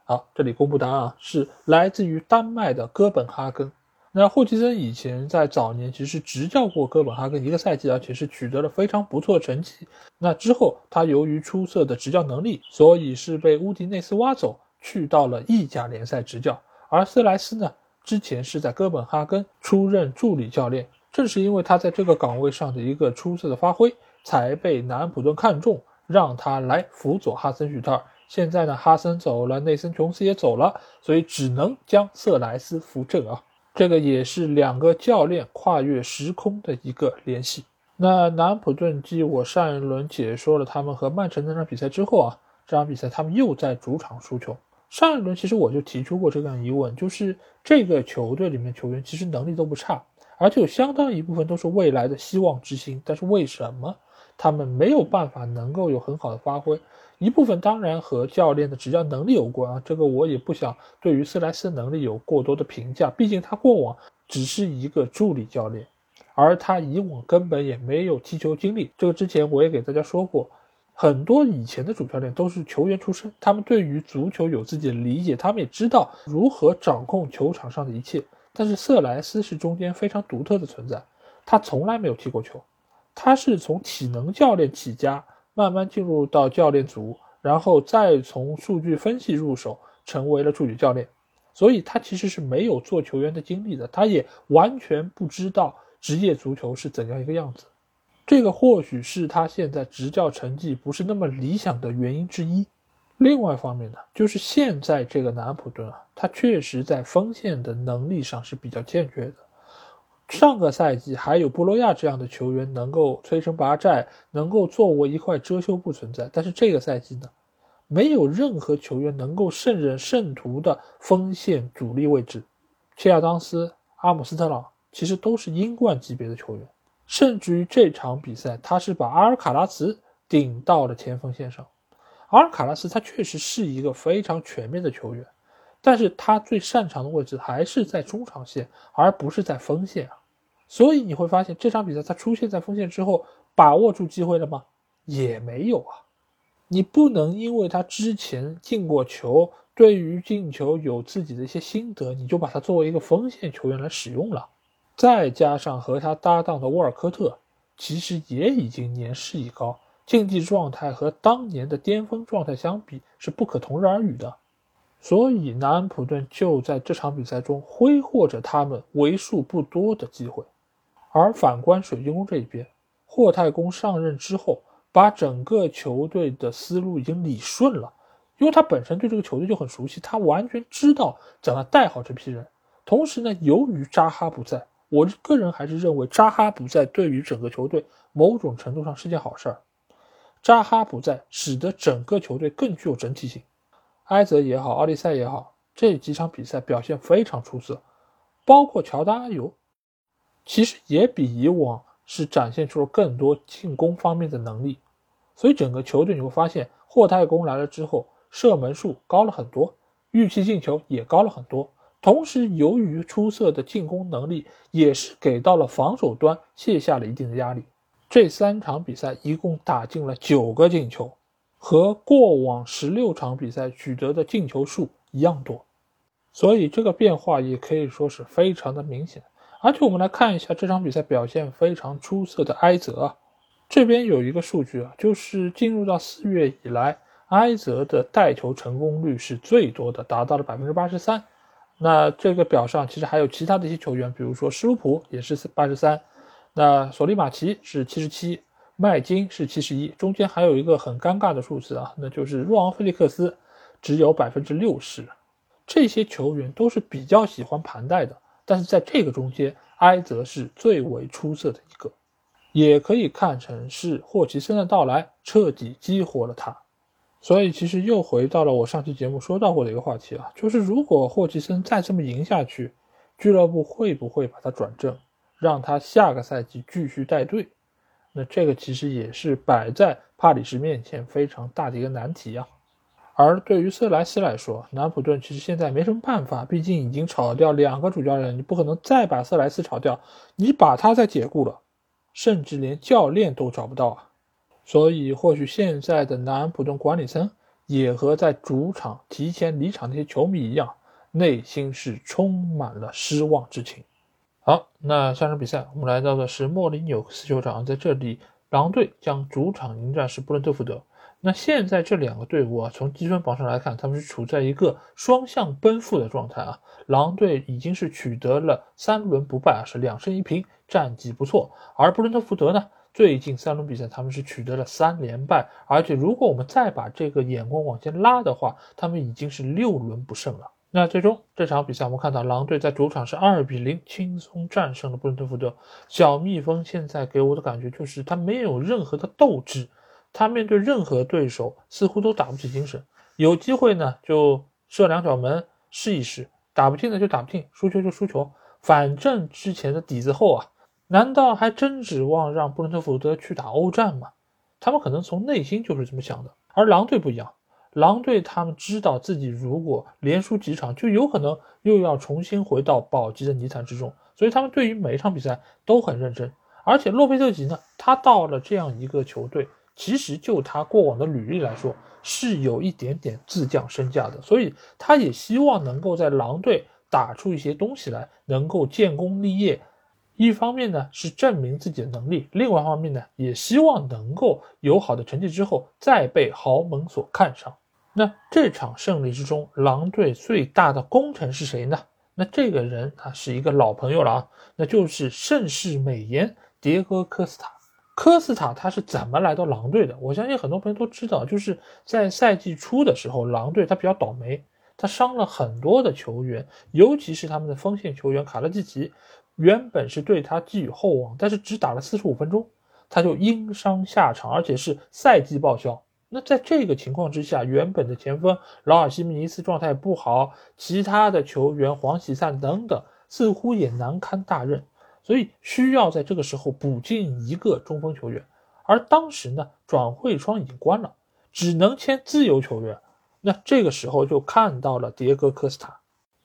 好，这里公布答案啊，是来自于丹麦的哥本哈根。那霍奇森以前在早年其实执教过哥本哈根一个赛季，而且是取得了非常不错的成绩。那之后他由于出色的执教能力，所以是被乌迪内斯挖走，去到了意甲联赛执教。而斯莱斯呢，之前是在哥本哈根出任助理教练，正是因为他在这个岗位上的一个出色的发挥，才被南安普顿看中，让他来辅佐哈森许特尔。现在呢，哈森走了，内森琼斯也走了，所以只能将瑟莱斯扶正啊。这个也是两个教练跨越时空的一个联系。那南安普顿继我上一轮解说了他们和曼城那场比赛之后啊，这场比赛他们又在主场输球。上一轮其实我就提出过这样疑问，就是这个球队里面球员其实能力都不差，而且有相当一部分都是未来的希望之星，但是为什么他们没有办法能够有很好的发挥？一部分当然和教练的执教能力有关啊，这个我也不想对于斯莱斯能力有过多的评价，毕竟他过往只是一个助理教练，而他以往根本也没有踢球经历。这个之前我也给大家说过，很多以前的主教练都是球员出身，他们对于足球有自己的理解，他们也知道如何掌控球场上的一切。但是瑟莱斯是中间非常独特的存在，他从来没有踢过球，他是从体能教练起家，慢慢进入到教练组，然后再从数据分析入手，成为了助理教练。所以他其实是没有做球员的经历的，他也完全不知道职业足球是怎样一个样子。这个或许是他现在执教成绩不是那么理想的原因之一。另外一方面呢，就是现在这个南安普顿啊，他确实在锋线的能力上是比较欠缺的。上个赛季还有布洛亚这样的球员能够摧城拔寨，能够作为一块遮羞布存在，但是这个赛季呢，没有任何球员能够胜任圣徒的锋线主力位置。切亚当斯、阿姆斯特朗其实都是英冠级别的球员，甚至于这场比赛他是把阿尔卡拉茨顶到了前锋线上。阿尔卡拉茨他确实是一个非常全面的球员，但是他最擅长的位置还是在中场线，而不是在锋线啊。所以你会发现这场比赛他出现在锋线之后，把握住机会了吗？也没有啊。你不能因为他之前进过球，对于进球有自己的一些心得，你就把他作为一个锋线球员来使用了。再加上和他搭档的沃尔科特其实也已经年事已高，竞技状态和当年的巅峰状态相比是不可同日而语的。所以南安普顿就在这场比赛中挥霍着他们为数不多的机会。而反观水晶宫这一边，霍太公上任之后把整个球队的思路已经理顺了，因为他本身对这个球队就很熟悉，他完全知道怎么带好这批人。同时呢，由于扎哈不在，我个人还是认为扎哈不在对于整个球队某种程度上是件好事儿。扎哈不在使得整个球队更具有整体性，埃泽也好，奥利赛也好，这几场比赛表现非常出色，包括乔丹阿尤其实也比以往是展现出了更多进攻方面的能力。所以整个球队你会发现，霍太公来了之后射门数高了很多，预期进球也高了很多，同时由于出色的进攻能力，也是给到了防守端卸下了一定的压力。这三场比赛一共打进了九个进球，和过往十六场比赛取得的进球数一样多，所以这个变化也可以说是非常的明显。而且我们来看一下这场比赛表现非常出色的埃泽啊，这边有一个数据啊，就是进入到四月以来，埃泽的带球成功率是最多的，达到了 百分之八十三。 那这个表上其实还有其他的一些球员，比如说施卢普也是 百分之八十三， 那索利马奇是 百分之七十七， 麦金是 百分之七十一， 中间还有一个很尴尬的数字啊，那就是若昂·菲利克斯只有 百分之六十。 这些球员都是比较喜欢盘带的，但是在这个中间，埃泽是最为出色的一个，也可以看成是霍奇森的到来彻底激活了他。所以其实又回到了我上期节目说到过的一个话题啊，就是如果霍奇森再这么赢下去，俱乐部会不会把他转正，让他下个赛季继续带队？那这个其实也是摆在帕里什面前非常大的一个难题啊。而对于瑟莱斯来说，南安普顿其实现在没什么办法，毕竟已经炒掉两个主教练，你不可能再把瑟莱斯炒掉，你把他再解雇了，甚至连教练都找不到啊。所以或许现在的南普顿管理层也和在主场提前离场那些球迷一样，内心是充满了失望之情。好，那下场比赛我们来到的是莫里纽斯球场，在这里狼队将主场迎战是布伦特福德。那现在这两个队伍啊，从积分榜上来看，他们是处在一个双向奔赴的状态啊。狼队已经是取得了三轮不败啊，是两胜一平，战绩不错。而布伦特福德呢，最近三轮比赛他们是取得了三连败，而且如果我们再把这个眼光往前拉的话，他们已经是六轮不胜了。那最终这场比赛我们看到狼队在主场是二比零轻松战胜了布伦特福德。小蜜蜂现在给我的感觉就是他没有任何的斗志，他面对任何对手似乎都打不起精神，有机会呢就射两脚门试一试，打不进呢就打不进，输球就输球，反正之前的底子厚啊，难道还真指望让布伦特福德去打欧战吗？他们可能从内心就是这么想的。而狼队不一样，狼队他们知道自己如果连输几场就有可能又要重新回到保级的泥潭之中，所以他们对于每一场比赛都很认真。而且洛佩特吉呢，他到了这样一个球队，其实就他过往的履历来说是有一点点自降身价的，所以他也希望能够在狼队打出一些东西来，能够建功立业。一方面呢是证明自己的能力，另外一方面呢也希望能够有好的成绩之后再被豪门所看上。那这场胜利之中，狼队最大的功臣是谁呢？那这个人他是一个老朋友了啊，那就是盛世美颜迭戈科斯塔。科斯塔他是怎么来到狼队的？我相信很多朋友都知道，就是在赛季初的时候，狼队他比较倒霉，他伤了很多的球员，尤其是他们的锋线球员卡勒季奇，原本是对他寄予厚望，但是只打了四十五分钟，他就因伤下场，而且是赛季报销。那在这个情况之下，原本的前锋劳尔西米尼斯状态不好，其他的球员黄喜燦等等似乎也难堪大任，所以需要在这个时候补进一个中锋球员。而当时呢，转会窗已经关了，只能签自由球员。那这个时候就看到了迭戈科斯塔。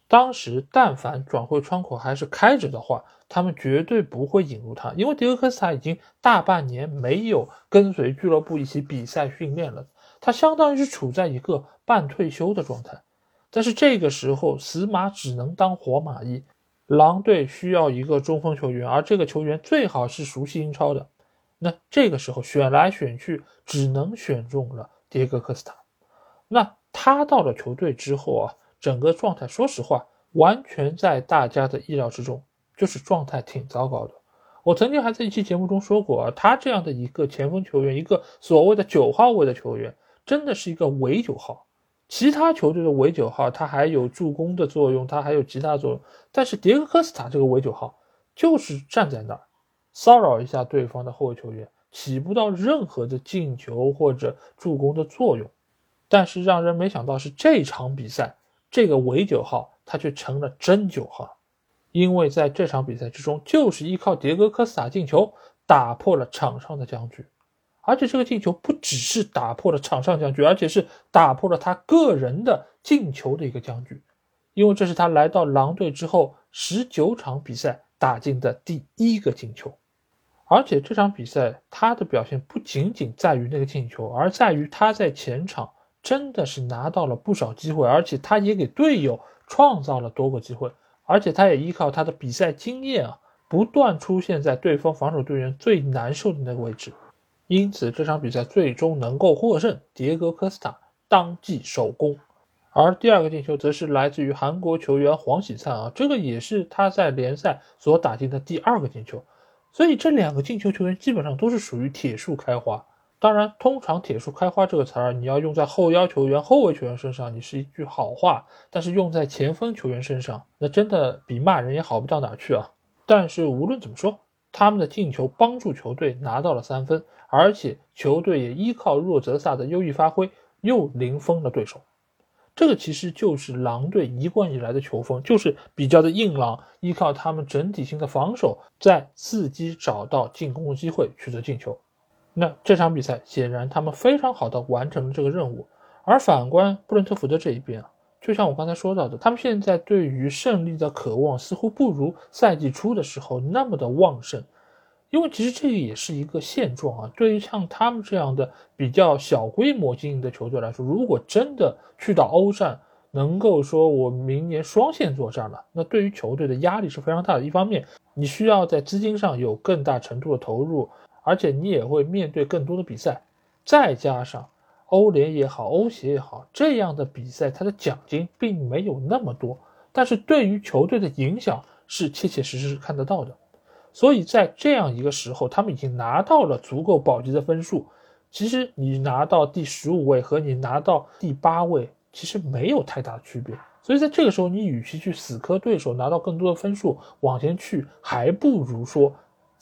当时但凡转会窗口还是开着的话，他们绝对不会引入他，因为迭戈科斯塔已经大半年没有跟随俱乐部一起比赛训练了，他相当于是处在一个半退休的状态。但是这个时候死马只能当活马医，狼队需要一个中锋球员，而这个球员最好是熟悉英超的。那这个时候选来选去，只能选中了迭戈科斯塔。那他到了球队之后啊，整个状态说实话完全在大家的意料之中，就是状态挺糟糕的。我曾经还在一期节目中说过啊，他这样的一个前锋球员，一个所谓的九号位的球员，真的是一个伪九号。其他球队的伪九号他还有助攻的作用，他还有其他作用，但是迭戈科斯塔这个伪九号就是站在那儿骚扰一下对方的后卫球员，起不到任何的进球或者助攻的作用。但是让人没想到是这场比赛，这个伪九号他却成了真九号，因为在这场比赛之中，就是依靠迭戈科斯塔进球打破了场上的僵局，而且这个进球不只是打破了场上僵局，而且是打破了他个人的进球的一个僵局，因为这是他来到狼队之后十九场比赛打进的第一个进球。而且这场比赛他的表现不仅仅在于那个进球，而在于他在前场真的是拿到了不少机会，而且他也给队友创造了多个机会，而且他也依靠他的比赛经验啊，不断出现在对方防守队员最难受的那个位置。因此这场比赛最终能够获胜，迭戈科斯塔当即首功。而第二个进球则是来自于韩国球员黄喜灿啊，这个也是他在联赛所打进的第二个进球。所以这两个进球球员基本上都是属于铁树开花。当然通常铁树开花这个词儿你要用在后腰球员后卫球员身上，你是一句好话，但是用在前锋球员身上那真的比骂人也好不到哪去啊。但是无论怎么说，他们的进球帮助球队拿到了三分，而且球队也依靠若泽萨的优异发挥又零封了对手。这个其实就是狼队一贯以来的球风，就是比较的硬朗，依靠他们整体性的防守在伺机找到进攻的机会取得进球。那这场比赛显然他们非常好的完成了这个任务。而反观布伦特福德这一边啊，就像我刚才说到的，他们现在对于胜利的渴望似乎不如赛季初的时候那么的旺盛，因为其实这也是一个现状啊。对于像他们这样的比较小规模经营的球队来说，如果真的去到欧战，能够说我明年双线作战了，那对于球队的压力是非常大的。一方面你需要在资金上有更大程度的投入，而且你也会面对更多的比赛，再加上欧联也好欧协也好，这样的比赛它的奖金并没有那么多，但是对于球队的影响是切切实实看得到的。所以在这样一个时候，他们已经拿到了足够保级的分数，其实你拿到第十五位和你拿到第八位其实没有太大的区别。所以在这个时候，你与其去死磕对手拿到更多的分数往前去，还不如说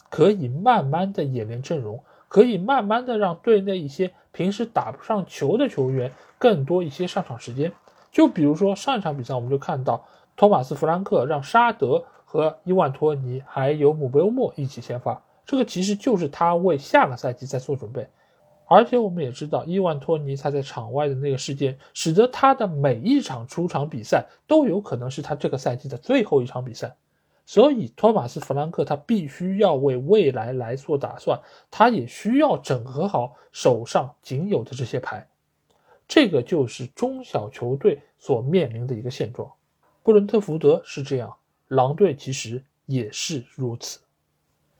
可以慢慢的演练阵容，可以慢慢的让队内一些平时打不上球的球员更多一些上场时间。就比如说上一场比赛我们就看到托马斯·弗兰克让沙德和伊万托尼还有姆贝欧莫一起先发，这个其实就是他为下个赛季在做准备。而且我们也知道伊万托尼他在场外的那个事件，使得他的每一场出场比赛都有可能是他这个赛季的最后一场比赛。所以托马斯·弗兰克他必须要为未来来做打算，他也需要整合好手上仅有的这些牌。这个就是中小球队所面临的一个现状。布伦特福德是这样，狼队其实也是如此。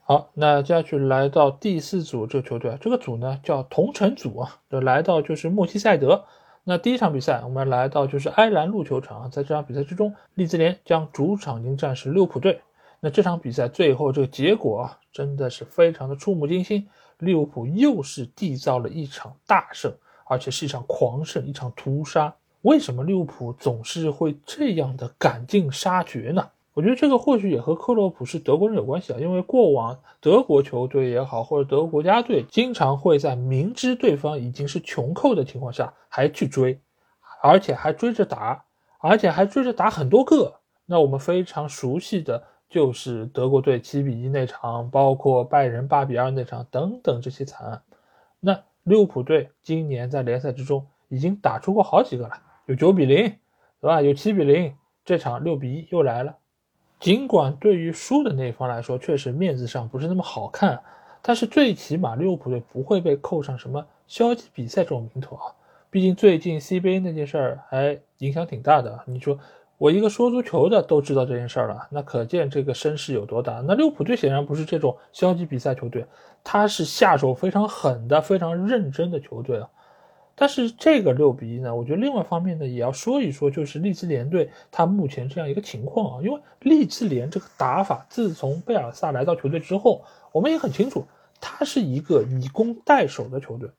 好，那接下去来到第四组这个球队，这个组呢叫同城组啊，来到就是默西塞德。那第一场比赛我们来到就是埃兰路球场，在这场比赛之中，利兹联将主场迎战是利物浦队。那这场比赛最后这个结果啊，真的是非常的触目惊心，利物浦又是缔造了一场大胜，而且是一场狂胜，一场屠杀。为什么利物浦总是会这样的赶尽杀绝呢？我觉得这个或许也和克洛普是德国人有关系啊，因为过往德国球队也好，或者德国国家队，经常会在明知对方已经是穷寇的情况下还去追，而且还追着打，而且还追着打很多个。那我们非常熟悉的就是德国队七比一那场，包括拜仁八比二那场等等这些惨案。那利物浦队今年在联赛之中已经打出过好几个了，有九比零，对吧？有七比零，这场六比一又来了。尽管对于输的那一方来说确实面子上不是那么好看，但是最起码利物浦队不会被扣上什么消极比赛这种名头啊。毕竟最近 C B A 那件事儿还影响挺大的，你说我一个说足球的都知道这件事儿了，那可见这个声势有多大。那利物浦队显然不是这种消极比赛球队，他是下手非常狠的，非常认真的球队啊。但是这个六比一呢，我觉得另外方面呢也要说一说，就是利兹联队他目前这样一个情况啊。因为利兹联这个打法自从贝尔萨来到球队之后，我们也很清楚他是一个以攻代守的球队，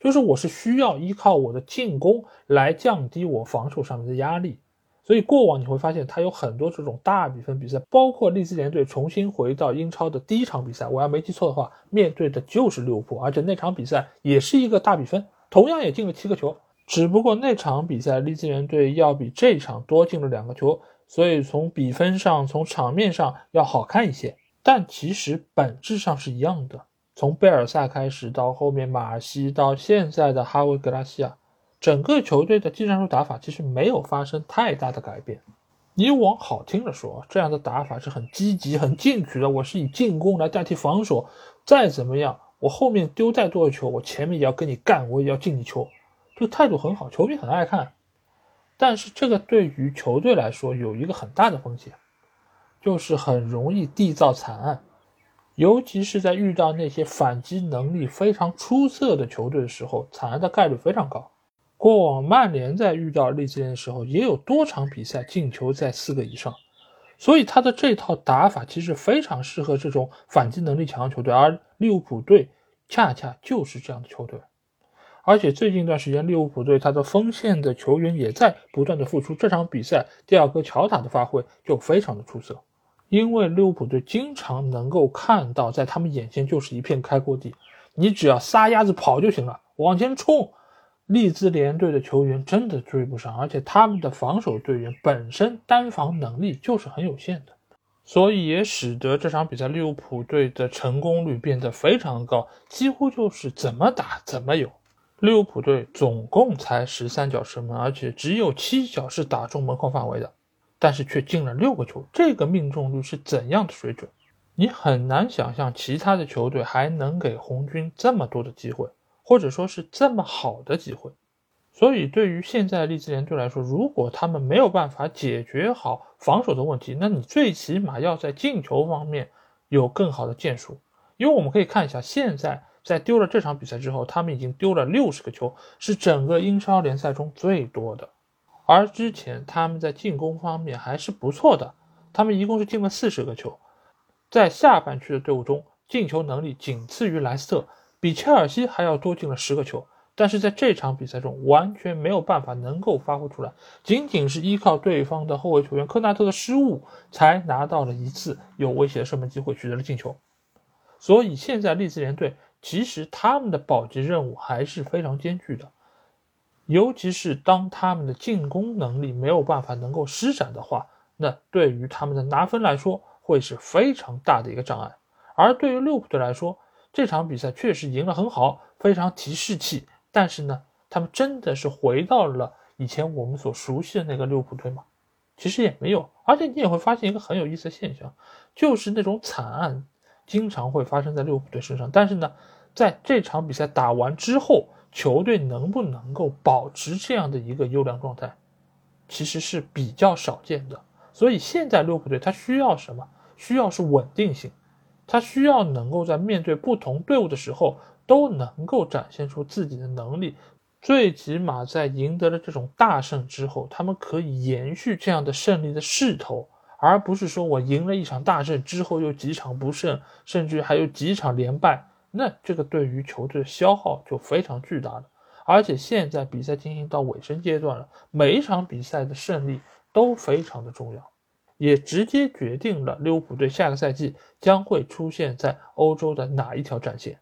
就是我是需要依靠我的进攻来降低我防守上面的压力。所以过往你会发现他有很多这种大比分比赛，包括利兹联队重新回到英超的第一场比赛，我要没记错的话面对的就是利物浦，而且那场比赛也是一个大比分，同样也进了七个球，只不过那场比赛利兹联队要比这场多进了两个球，所以从比分上从场面上要好看一些，但其实本质上是一样的。从贝尔萨开始到后面马尔西到现在的哈维格拉西亚，整个球队的技战术打法其实没有发生太大的改变。以往好听的说，这样的打法是很积极很进取的，我是以进攻来代替防守，再怎么样我后面丢再多的球，我前面也要跟你干，我也要进你球，这个态度很好，球迷很爱看。但是这个对于球队来说有一个很大的风险，就是很容易缔造惨案，尤其是在遇到那些反击能力非常出色的球队的时候，惨案的概率非常高。过往曼联在遇到利兹联的时候，也有多场比赛进球在四个以上，所以他的这套打法其实非常适合这种反击能力强的球队，而利物浦队恰恰就是这样的球队。而且最近一段时间利物浦队他的锋线的球员也在不断的复出，这场比赛第二个乔塔的发挥就非常的出色，因为利物浦队经常能够看到在他们眼前就是一片开阔地，你只要撒丫子跑就行了，往前冲，利兹联队的球员真的追不上，而且他们的防守队员本身单防能力就是很有限的，所以也使得这场比赛利物浦队的成功率变得非常高，几乎就是怎么打怎么有。利物浦队总共才十三脚射门，而且只有七脚是打中门框范围的，但是却进了六个球，这个命中率是怎样的水准？你很难想象其他的球队还能给红军这么多的机会，或者说是这么好的机会。所以对于现在的利兹联队来说，如果他们没有办法解决好防守的问题，那你最起码要在进球方面有更好的建树。因为我们可以看一下，现在在丢了这场比赛之后，他们已经丢了六十个球，是整个英超联赛中最多的。而之前他们在进攻方面还是不错的，他们一共是进了四十个球，在下半区的队伍中进球能力仅次于莱斯特，比切尔西还要多进了十个球，但是在这场比赛中完全没有办法能够发挥出来，仅仅是依靠对方的后卫球员科纳特的失误才拿到了一次有威胁的射门机会，取得了进球。所以现在利兹联队其实他们的保级任务还是非常艰巨的，尤其是当他们的进攻能力没有办法能够施展的话，那对于他们的拿分来说会是非常大的一个障碍。而对于利物浦队来说，这场比赛确实赢了很好，非常提士气，但是呢，他们真的是回到了以前我们所熟悉的那个利物浦队吗？其实也没有。而且你也会发现一个很有意思的现象，就是那种惨案经常会发生在利物浦队身上，但是呢，在这场比赛打完之后，球队能不能够保持这样的一个优良状态，其实是比较少见的。所以现在利物浦队它需要什么？需要是稳定性，它需要能够在面对不同队伍的时候都能够展现出自己的能力，最起码在赢得了这种大胜之后，他们可以延续这样的胜利的势头，而不是说我赢了一场大胜之后又几场不胜，甚至还有几场连败，那这个对于球队的消耗就非常巨大了。而且现在比赛进行到尾声阶段了，每一场比赛的胜利都非常的重要，也直接决定了利物浦队下个赛季将会出现在欧洲的哪一条战线。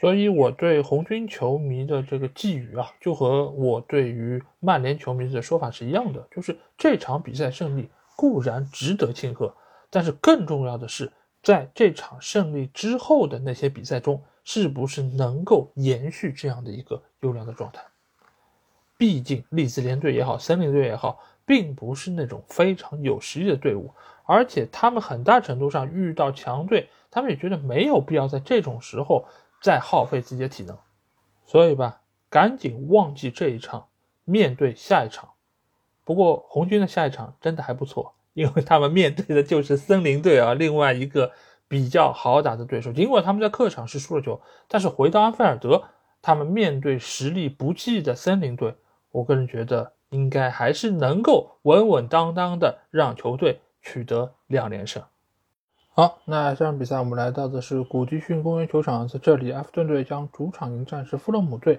所以我对红军球迷的这个寄语啊，就和我对于曼联球迷的说法是一样的，就是这场比赛胜利固然值得庆贺，但是更重要的是在这场胜利之后的那些比赛中，是不是能够延续这样的一个优良的状态。毕竟利兹联队也好，森林队也好，并不是那种非常有实力的队伍，而且他们很大程度上遇到强队，他们也觉得没有必要在这种时候再耗费自己的体能。所以吧，赶紧忘记这一场，面对下一场。不过红军的下一场真的还不错，因为他们面对的就是森林队啊，另外一个比较好打的对手。尽管他们在客场是输了球，但是回到安菲尔德，他们面对实力不济的森林队，我个人觉得应该还是能够稳稳当当的让球队取得两连胜。好，那这场比赛我们来到的是古迪逊公园球场，在这里埃弗顿队将主场迎战是富勒姆队。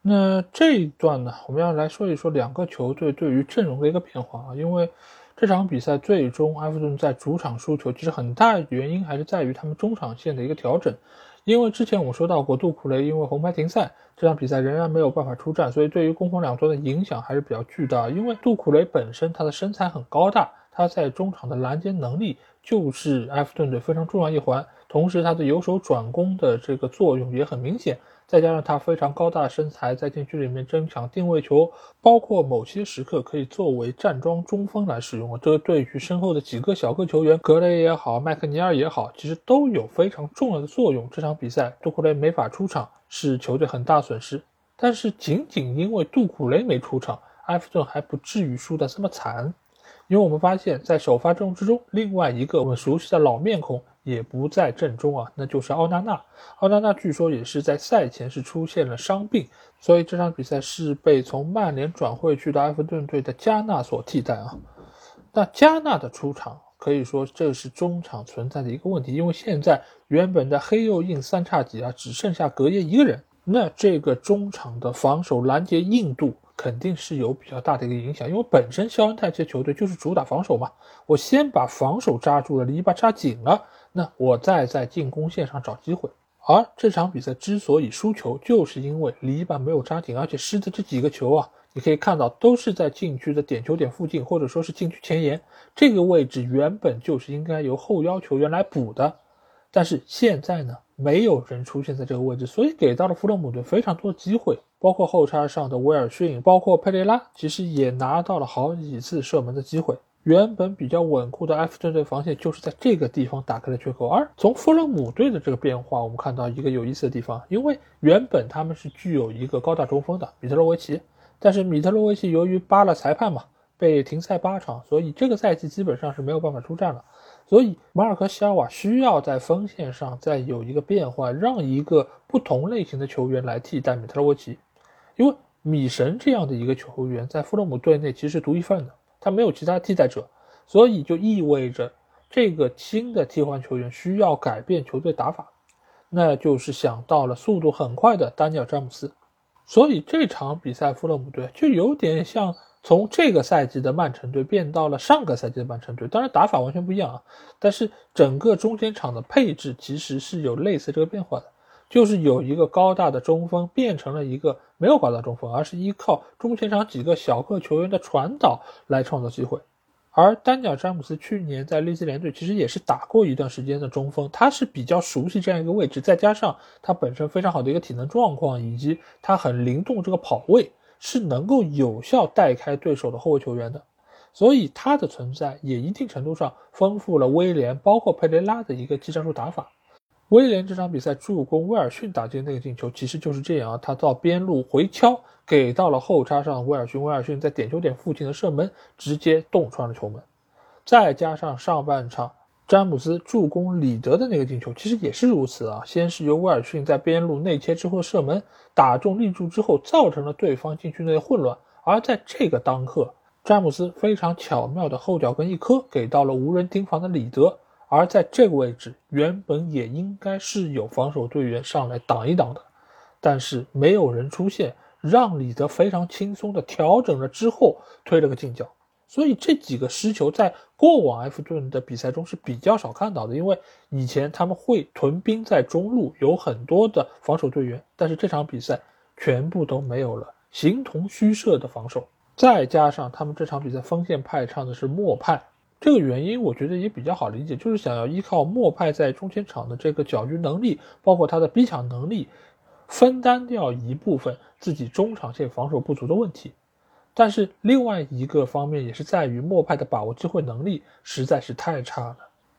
那这一段呢，我们要来说一说两个球队对于阵容的一个变化啊，因为这场比赛最终埃弗顿在主场输球，其实很大原因还是在于他们中场线的一个调整。因为之前我们说到过，杜库雷因为红牌停赛，这场比赛仍然没有办法出战，所以对于攻防两端的影响还是比较巨大。因为杜库雷本身他的身材很高大，他在中场的拦截能力就是埃弗顿队非常重要一环，同时他的由守转攻的这个作用也很明显，再加上他非常高大的身材，在禁区里面争抢定位球，包括某些时刻可以作为站桩中锋来使用，这对于身后的几个小个球员，格雷也好，麦克尼尔也好，其实都有非常重要的作用。这场比赛杜库雷没法出场是球队很大损失，但是仅仅因为杜库雷没出场，埃弗顿还不至于输得这么惨。因为我们发现在首发阵容之中，另外一个我们熟悉的老面孔也不在阵中啊，那就是奥纳纳。奥纳纳据说也是在赛前是出现了伤病，所以这场比赛是被从曼联转会去到埃弗顿队的加纳所替代啊。那加纳的出场可以说这是中场存在的一个问题，因为现在原本的黑又硬三叉戟啊，只剩下格耶一个人，那这个中场的防守拦截硬度肯定是有比较大的一个影响。因为本身肖恩泰这球队就是主打防守嘛，我先把防守扎住了，篱笆扎紧了，那我再在进攻线上找机会。而这场比赛之所以输球，就是因为篱笆没有扎紧，而且失的这几个球啊，你可以看到都是在禁区的点球点附近，或者说是禁区前沿，这个位置原本就是应该由后腰球员来补的，但是现在呢没有人出现在这个位置，所以给到了弗洛姆队非常多的机会，包括后插上的威尔逊，包括佩雷拉，其实也拿到了好几次射门的机会。原本比较稳固的埃弗顿队防线就是在这个地方打开了缺口。而从弗洛姆队的这个变化，我们看到一个有意思的地方，因为原本他们是具有一个高大中锋的米特洛维奇，但是米特洛维奇由于巴勒裁判嘛，被停赛八场，所以这个赛季基本上是没有办法出战了。所以马尔科西亚瓦需要在锋线上再有一个变化，让一个不同类型的球员来替代米特洛维奇，因为米神这样的一个球员在弗洛姆队内其实独一份的，他没有其他替代者，所以就意味着这个新的替换球员需要改变球队打法，那就是想到了速度很快的丹尼尔·詹姆斯。所以这场比赛弗洛姆队就有点像从这个赛季的曼城队变到了上个赛季的曼城队，当然打法完全不一样啊，但是整个中间场的配置其实是有类似这个变化的，就是有一个高大的中锋变成了一个没有高大中锋，而是依靠中前场几个小个球员的传导来创造机会。而丹尼尔·詹姆斯去年在利兹联队其实也是打过一段时间的中锋，他是比较熟悉这样一个位置，再加上他本身非常好的一个体能状况，以及他很灵动这个跑位，是能够有效带开对手的后卫球员的，所以他的存在也一定程度上丰富了威廉包括佩雷拉的一个技战术打法。威廉这场比赛助攻威尔逊打进那个进球其实就是这样啊，他到边路回敲给到了后插上威尔逊，威尔逊在点球点附近的射门直接洞穿了球门。再加上上半场詹姆斯助攻里德的那个进球其实也是如此啊，先是由威尔逊在边路内切之后的射门打中立柱之后，造成了对方禁区内的混乱，而在这个当刻詹姆斯非常巧妙的后脚跟一磕给到了无人盯防的里德，而在这个位置原本也应该是有防守队员上来挡一挡的，但是没有人出现，让里德非常轻松的调整了之后推了个进角。所以这几个失球在过往埃弗顿的比赛中是比较少看到的，因为以前他们会屯兵在中路，有很多的防守队员，但是这场比赛全部都没有了，形同虚设的防守。再加上他们这场比赛锋线派唱的是默派，这个原因我觉得也比较好理解，就是想要依靠默派在中前场的这个搅局能力，包括他的逼抢能力，分担掉一部分自己中场线防守不足的问题。但是另外一个方面也是在于默派的把握机会能力实在是太差了。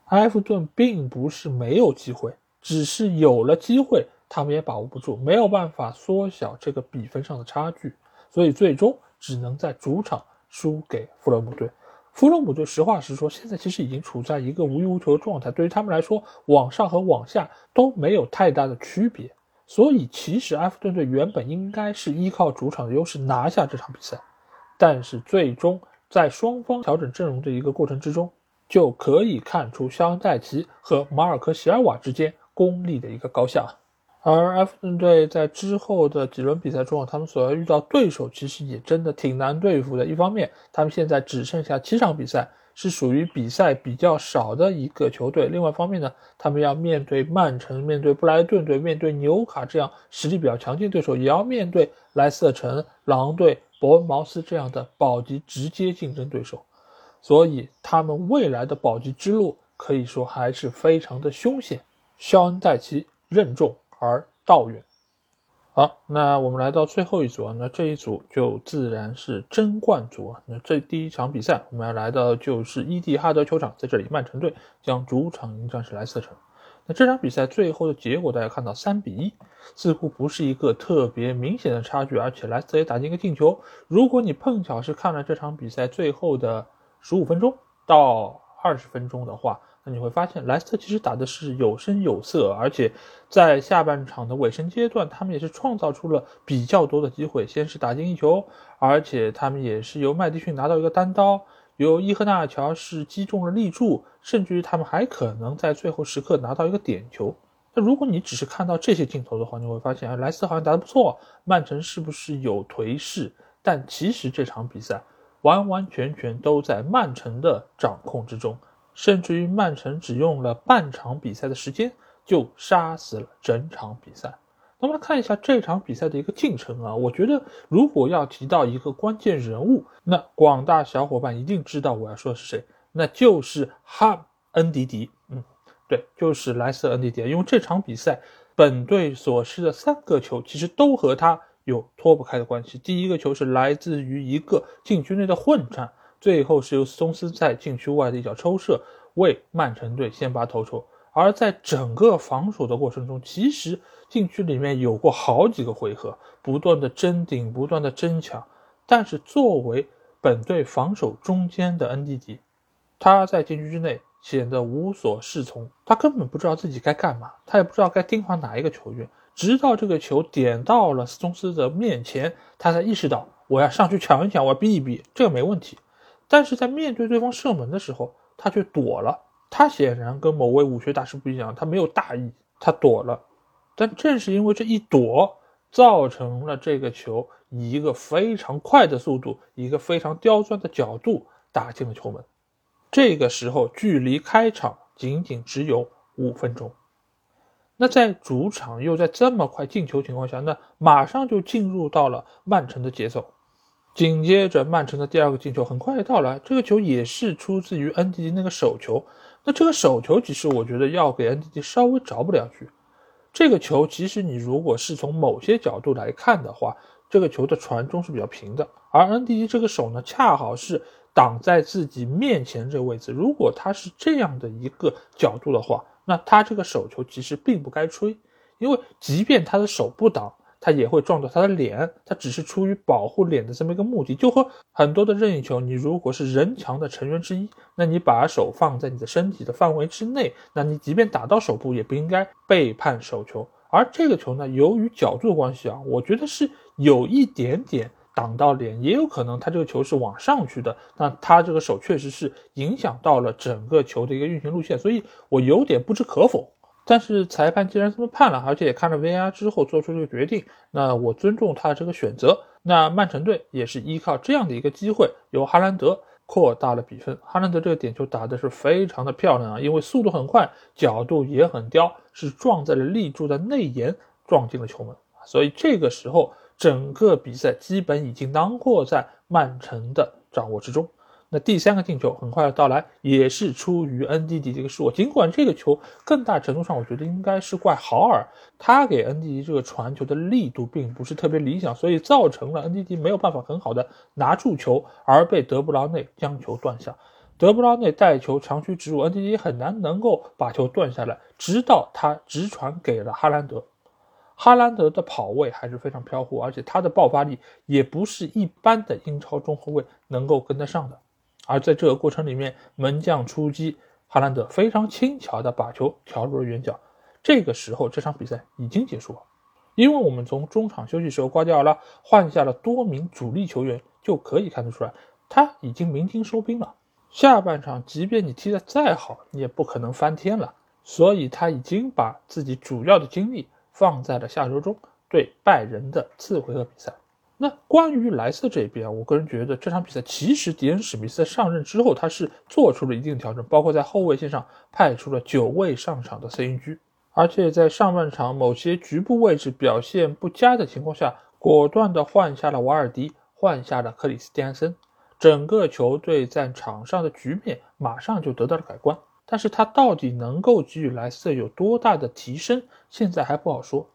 埃弗顿并不是没有机会，只是有了机会他们也把握不住，没有办法缩小这个比分上的差距，所以最终只能在主场输给弗洛姆队。弗洛姆队实话实说现在其实已经处在一个无欲无求的状态，对于他们来说往上和往下都没有太大的区别，所以其实埃弗顿队原本应该是依靠主场的优势拿下这场比赛，但是最终在双方调整阵容的一个过程之中，就可以看出肖恩戴奇和马尔科席尔瓦之间功力的一个高下。而埃弗顿队在之后的几轮比赛中，他们所要遇到对手其实也真的挺难对付的。一方面他们现在只剩下七场比赛，是属于比赛比较少的一个球队，另外一方面呢，他们要面对曼城，面对布莱顿队，面对纽卡这样实力比较强劲对手，也要面对莱斯特城、狼队、伯恩茅斯这样的保级直接竞争对手，所以他们未来的保级之路可以说还是非常的凶险。肖恩戴奇任重而道远。好，那我们来到最后一组啊，那这一组就自然是争冠组啊。那这第一场比赛我们要来到就是伊蒂哈德球场，在这里曼城队将主场迎战是莱斯特城。那这场比赛最后的结果大家看到三比一，似乎不是一个特别明显的差距，而且莱斯特也打进一个进球。如果你碰巧是看了这场比赛最后的十五分钟到二十分钟的话，那你会发现莱斯特其实打的是有声有色，而且在下半场的尾声阶段他们也是创造出了比较多的机会，先是打进一球，而且他们也是由麦迪逊拿到一个单刀，由伊赫纳乔是击中了立柱，甚至于他们还可能在最后时刻拿到一个点球。那如果你只是看到这些镜头的话，你会发现、哎、莱斯特好像打得不错，曼城是不是有颓势？但其实这场比赛完完全全都在曼城的掌控之中，甚至于曼城只用了半场比赛的时间就杀死了整场比赛。那么来看一下这场比赛的一个进程啊，我觉得如果要提到一个关键人物，那广大小伙伴一定知道我要说的是谁，那就是汉恩迪迪，嗯，对，就是莱斯特恩迪迪，因为这场比赛本队所失的三个球其实都和他有脱不开的关系。第一个球是来自于一个禁区内的混战，最后是由松斯在禁区外的一脚抽射为曼城队先拔头筹。而在整个防守的过程中，其实禁区里面有过好几个回合不断的争顶，不断的争抢，但是作为本队防守中间的恩迪迪，他在禁区之内显得无所适从，他根本不知道自己该干嘛，他也不知道该盯防哪一个球员，直到这个球点到了松斯的面前，他才意识到我要上去抢一抢，我要逼一逼，这个没问题。但是在面对对方射门的时候，他却躲了。他显然跟某位武学大师不一样，他没有大意，他躲了。但正是因为这一躲，造成了这个球以一个非常快的速度，以一个非常刁钻的角度打进了球门。这个时候距离开场仅仅只有五分钟。那在主场又在这么快进球情况下，那马上就进入到了曼城的节奏。紧接着曼城的第二个进球很快也到来，这个球也是出自于恩迪迪那个手球。那这个手球其实我觉得要给恩迪迪稍微着不了去。这个球其实你如果是从某些角度来看的话，这个球的传中是比较平的，而恩迪迪这个手呢恰好是挡在自己面前这个位置，如果他是这样的一个角度的话，那他这个手球其实并不该吹，因为即便他的手不挡，他也会撞到他的脸，他只是出于保护脸的这么一个目的。就和很多的任意球，你如果是人墙的成员之一，那你把手放在你的身体的范围之内，那你即便打到手部也不应该背叛手球。而这个球呢，由于角度的关系啊，我觉得是有一点点挡到脸，也有可能他这个球是往上去的，那他这个手确实是影响到了整个球的一个运行路线，所以我有点不知可否。但是裁判既然这么判了，而且也看了 V R 之后做出这个决定，那我尊重他这个选择。那曼城队也是依靠这样的一个机会，由哈兰德扩大了比分。哈兰德这个点球打的是非常的漂亮啊，因为速度很快，角度也很刁，是撞在了立柱的内沿，撞进了球门。所以这个时候整个比赛基本已经囊括在曼城的掌握之中。那第三个进球很快的到来，也是出于恩迪迪这个失误。尽管这个球更大程度上我觉得应该是怪豪尔，他给恩迪迪这个传球的力度并不是特别理想，所以造成了恩迪迪没有办法很好的拿住球，而被德布劳内将球断下。德布劳内带球长驱直入，恩迪迪很难能够把球断下来，直到他直传给了哈兰德。哈兰德的跑位还是非常飘忽，而且他的爆发力也不是一般的英超中后卫能够跟得上的。而在这个过程里面，门将出击，哈兰德非常轻巧的把球调入了远角。这个时候这场比赛已经结束了，因为我们从中场休息时候瓜迪奥拉换下了多名主力球员就可以看得出来，他已经鸣金收兵了。下半场即便你踢得再好，你也不可能翻天了，所以他已经把自己主要的精力放在了下周中对拜仁的次回合比赛。那关于莱斯特这边，我个人觉得这场比赛其实迪恩史密斯上任之后他是做出了一定调整，包括在后卫线上派出了九位上场的 C N G， 而且在上半场某些局部位置表现不佳的情况下，果断的换下了瓦尔迪，换下了克里斯蒂安森，整个球队在场上的局面马上就得到了改观。但是他到底能够给予莱斯特有多大的提升，现在还不好说，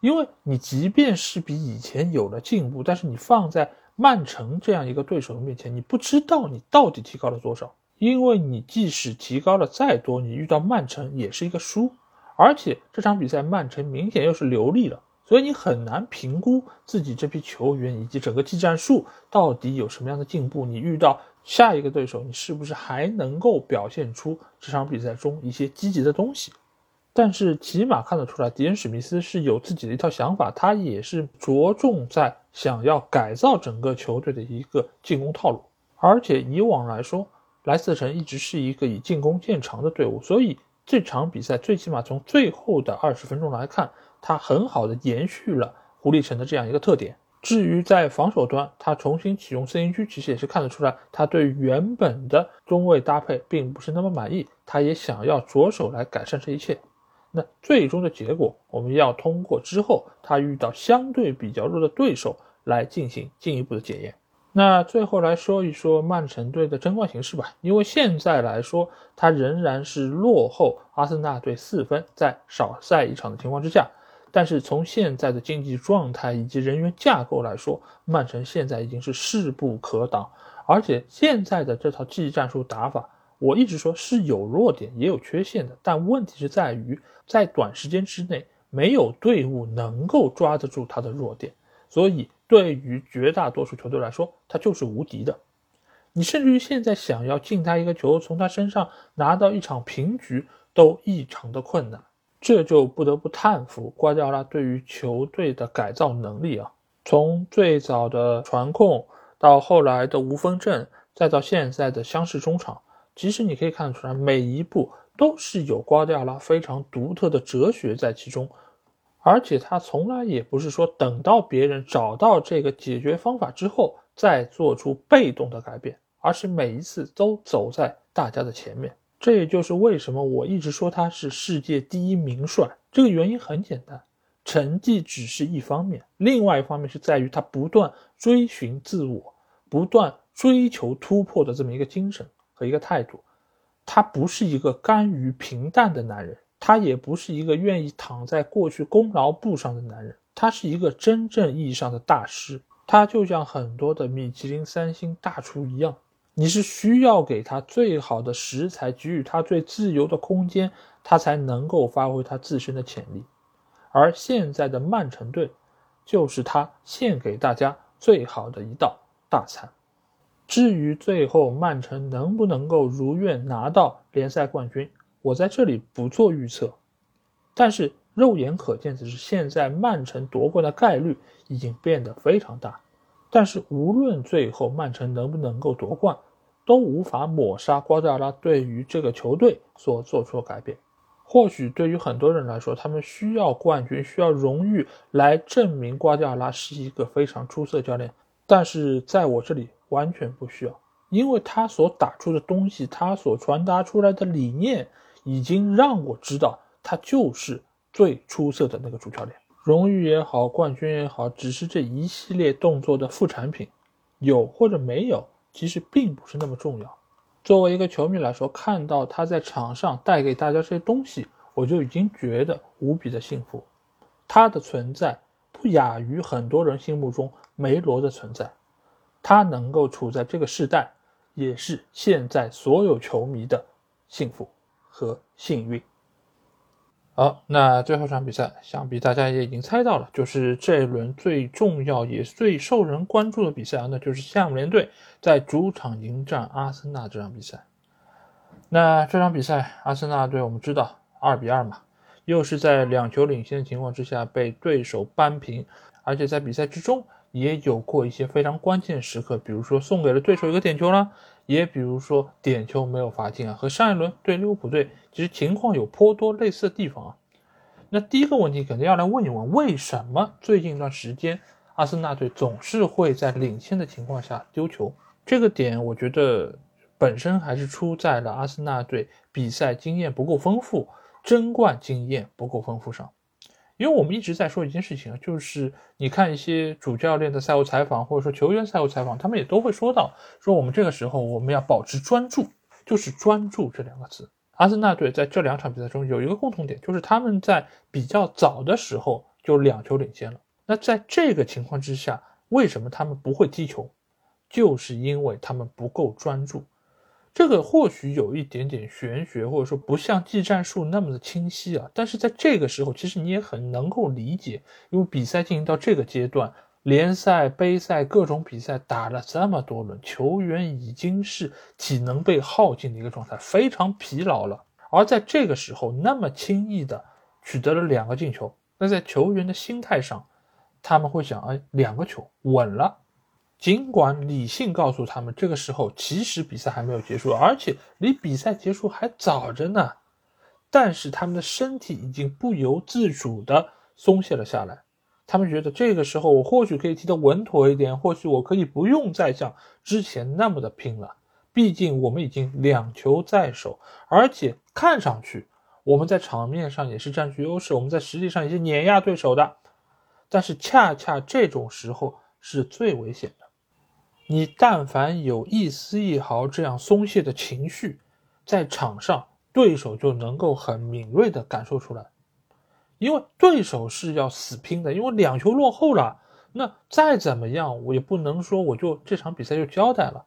因为你即便是比以前有了进步，但是你放在曼城这样一个对手面前，你不知道你到底提高了多少，因为你即使提高了再多，你遇到曼城也是一个输，而且这场比赛曼城明显又是流利了，所以你很难评估自己这批球员以及整个技战术到底有什么样的进步，你遇到下一个对手你是不是还能够表现出这场比赛中一些积极的东西。但是起码看得出来，迪恩史密斯是有自己的一套想法，他也是着重在想要改造整个球队的一个进攻套路。而且以往来说，莱斯特城一直是一个以进攻见长的队伍，所以这场比赛最起码从最后的二十分钟来看，他很好的延续了狐狸城的这样一个特点。至于在防守端，他重新启用 C N G， 其实也是看得出来他对原本的中卫搭配并不是那么满意，他也想要着手来改善这一切。那最终的结果我们要通过之后他遇到相对比较弱的对手来进行进一步的检验。那最后来说一说曼城队的争冠形势吧，因为现在来说他仍然是落后阿森纳队四分，在少赛一场的情况之下，但是从现在的经济状态以及人员架构来说，曼城现在已经是势不可挡，而且现在的这套技战术打法，我一直说是有弱点也有缺陷的，但问题是在于在短时间之内没有队伍能够抓得住他的弱点，所以对于绝大多数球队来说，他就是无敌的。你甚至于现在想要进他一个球，从他身上拿到一场平局都异常的困难，这就不得不叹服瓜迪奥拉对于球队的改造能力啊！从最早的传控到后来的无锋阵，再到现在的厢式中场，其实你可以看得出来，每一步都是有瓜迪奥拉非常独特的哲学在其中。而且他从来也不是说等到别人找到这个解决方法之后再做出被动的改变，而是每一次都走在大家的前面。这也就是为什么我一直说他是世界第一名帅，这个原因很简单，成绩只是一方面，另外一方面是在于他不断追寻自我，不断追求突破的这么一个精神和一个态度。他不是一个甘于平淡的男人，他也不是一个愿意躺在过去功劳簿上的男人，他是一个真正意义上的大师。他就像很多的米其林三星大厨一样，你是需要给他最好的食材，给予他最自由的空间，他才能够发挥他自身的潜力。而现在的曼城队就是他献给大家最好的一道大餐。至于最后曼城能不能够如愿拿到联赛冠军，我在这里不做预测，但是肉眼可见的是，现在曼城夺冠的概率已经变得非常大。但是无论最后曼城能不能够夺冠，都无法抹杀瓜迪奥拉对于这个球队所做出的改变。或许对于很多人来说，他们需要冠军，需要荣誉来证明瓜迪奥拉是一个非常出色的教练，但是在我这里完全不需要，因为他所打出的东西，他所传达出来的理念，已经让我知道他就是最出色的那个主教练。荣誉也好，冠军也好，只是这一系列动作的副产品，有或者没有其实并不是那么重要。作为一个球迷来说，看到他在场上带给大家这些东西，我就已经觉得无比的幸福。他的存在不亚于很多人心目中梅罗的存在，他能够处在这个世代，也是现在所有球迷的幸福和幸运。好，那最后场比赛想必大家也已经猜到了，就是这一轮最重要也最受人关注的比赛，那就是夏姆联队在主场迎战阿森纳这场比赛。那这场比赛阿森纳队我们知道二比二嘛，又是在两球领先的情况之下被对手扳平，而且在比赛之中也有过一些非常关键时刻，比如说送给了对手一个点球啦，也比如说点球没有罚进啊，和上一轮对利物浦队其实情况有颇多类似的地方啊。那第一个问题肯定要来问一问，为什么最近一段时间阿森纳队总是会在领先的情况下丢球？这个点我觉得本身还是出在了阿森纳队比赛经验不够丰富，争冠经验不够丰富上。因为我们一直在说一件事情，就是你看一些主教练的赛后采访，或者说球员赛后采访，他们也都会说到，说我们这个时候我们要保持专注，就是专注这两个字。阿森纳队在这两场比赛中有一个共同点，就是他们在比较早的时候就两球领先了。那在这个情况之下，为什么他们不会踢球？就是因为他们不够专注。这个或许有一点点玄学，或者说不像技战术那么的清晰啊，但是在这个时候其实你也很能够理解，因为比赛进行到这个阶段，联赛、杯赛各种比赛打了这么多轮，球员已经是体能被耗尽的一个状态，非常疲劳了。而在这个时候那么轻易的取得了两个进球，那在球员的心态上他们会想，哎，两个球稳了。尽管理性告诉他们这个时候其实比赛还没有结束，而且离比赛结束还早着呢，但是他们的身体已经不由自主的松懈了下来。他们觉得这个时候我或许可以踢得稳妥一点，或许我可以不用再像之前那么的拼了，毕竟我们已经两球在手，而且看上去我们在场面上也是占据优势，我们在实力上也是碾压对手的。但是恰恰这种时候是最危险的，你但凡有一丝一毫这样松懈的情绪，在场上对手就能够很敏锐地感受出来。因为对手是要死拼的，因为两球落后了，那再怎么样我也不能说我就这场比赛就交代了。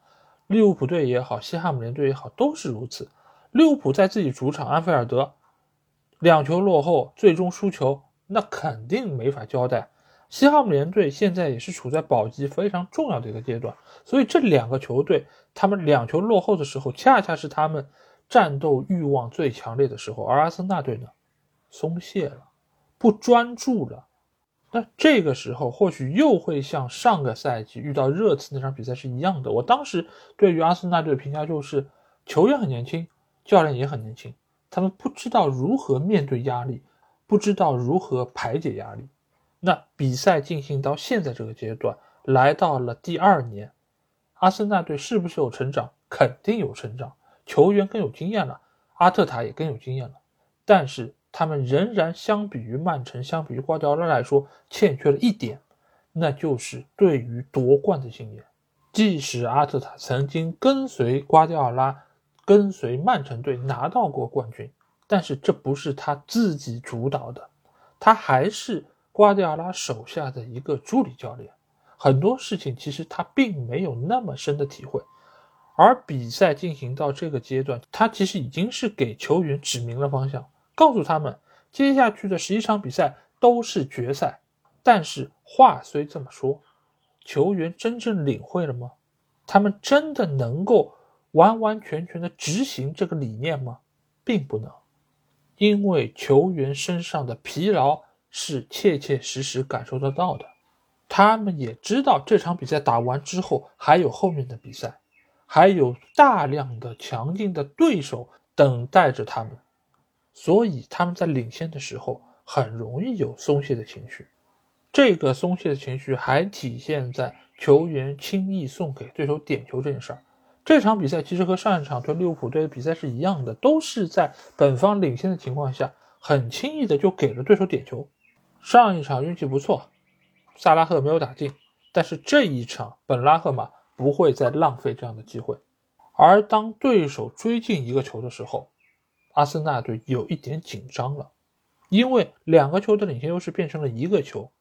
利物浦队也好，西汉姆联队也好，都是如此。利物浦在自己主场安菲尔德两球落后最终输球，那肯定没法交代。西汉姆联队现在也是处在保级非常重要的一个阶段，所以这两个球队他们两球落后的时候恰恰是他们战斗欲望最强烈的时候，而阿森纳队呢松懈了，不专注了。那这个时候或许又会像上个赛季遇到热刺那场比赛是一样的。我当时对于阿森纳队的评价就是球员很年轻，教练也很年轻，他们不知道如何面对压力，不知道如何排解压力。那比赛进行到现在这个阶段，来到了第二年，阿森纳队是不是有成长？肯定有成长，球员更有经验了，阿特塔也更有经验了，但是他们仍然相比于曼城，相比于瓜迪奥拉来说欠缺了一点，那就是对于夺冠的经验。即使阿特塔曾经跟随瓜迪奥拉跟随曼城队拿到过冠军，但是这不是他自己主导的，他还是瓜迪奥拉手下的一个助理教练，很多事情其实他并没有那么深的体会。而比赛进行到这个阶段，他其实已经是给球员指明了方向，告诉他们接下去的十一场比赛都是决赛。但是话虽这么说，球员真正领会了吗？他们真的能够完完全全的执行这个理念吗？并不能。因为球员身上的疲劳是切切实实感受得到的，他们也知道这场比赛打完之后还有后面的比赛，还有大量的强劲的对手等待着他们，所以他们在领先的时候很容易有松懈的情绪。这个松懈的情绪还体现在球员轻易送给对手点球这件事儿。这场比赛其实和上一场对利物浦队的比赛是一样的，都是在本方领先的情况下很轻易的就给了对手点球。上一场运气不错，萨拉赫没有打进，但是这一场本拉赫马不会再浪费这样的机会。而当对手追进一个球的时候，阿森纳队有一点紧张了，因为两个球的领先优势变成了一个球，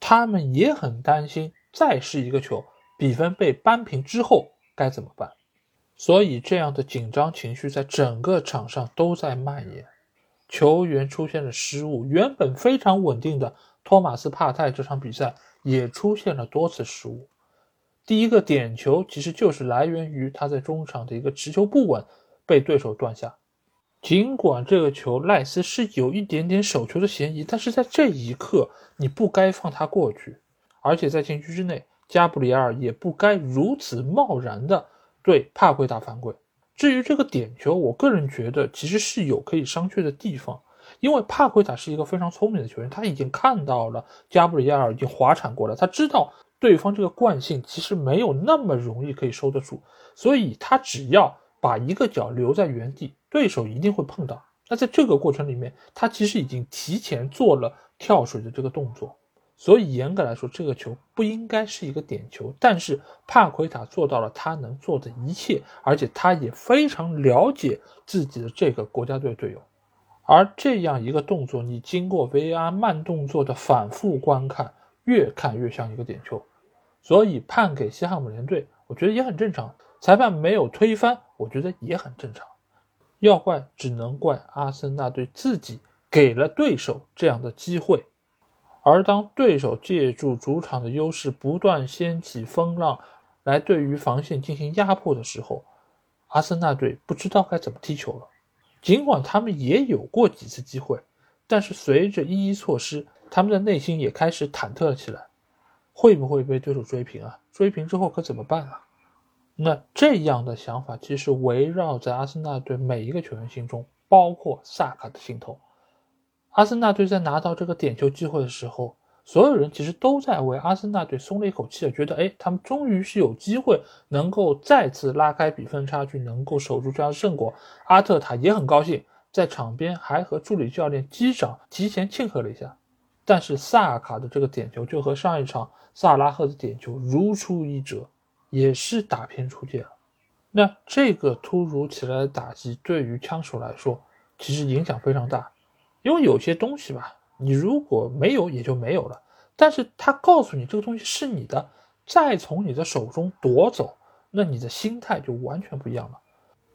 他们也很担心再是一个球比分被扳平之后该怎么办？所以这样的紧张情绪在整个场上都在蔓延，球员出现了失误，原本非常稳定的托马斯帕泰这场比赛也出现了多次失误。第一个点球其实就是来源于他在中场的一个持球不稳被对手断下，尽管这个球赖斯是有一点点手球的嫌疑，但是在这一刻你不该放他过去，而且在禁区之内加布里埃尔也不该如此贸然的对帕奎打犯规。至于这个点球，我个人觉得其实是有可以商榷的地方，因为帕奎塔是一个非常聪明的球员，他已经看到了加布里埃尔已经滑铲过了，他知道对方这个惯性其实没有那么容易可以收得住，所以他只要把一个脚留在原地，对手一定会碰到。那在这个过程里面，他其实已经提前做了跳水的这个动作，所以严格来说这个球不应该是一个点球，但是帕奎塔做到了他能做的一切，而且他也非常了解自己的这个国家队队友。而这样一个动作，你经过 V A R 慢动作的反复观看，越看越像一个点球，所以判给西汉姆联队我觉得也很正常，裁判没有推翻我觉得也很正常。要怪只能怪阿森纳队自己给了对手这样的机会，而当对手借助主场的优势不断掀起风浪来对于防线进行压迫的时候，阿森纳队不知道该怎么踢球了。尽管他们也有过几次机会，但是随着一一错失，他们的内心也开始忐忑了起来，会不会被对手追平啊？追平之后可怎么办啊？那这样的想法其实围绕在阿森纳队每一个球员心中，包括萨卡的心头。阿森纳队在拿到这个点球机会的时候，所有人其实都在为阿森纳队松了一口气，觉得诶，他们终于是有机会能够再次拉开比分差距，能够守住这样的胜果。阿特塔也很高兴，在场边还和助理教练击掌提前庆贺了一下。但是萨卡的这个点球就和上一场萨拉赫的点球如出一辙，也是打偏出界了。那这个突如其来的打击对于枪手来说其实影响非常大，因为有些东西吧，你如果没有也就没有了，但是他告诉你这个东西是你的，再从你的手中夺走，那你的心态就完全不一样了。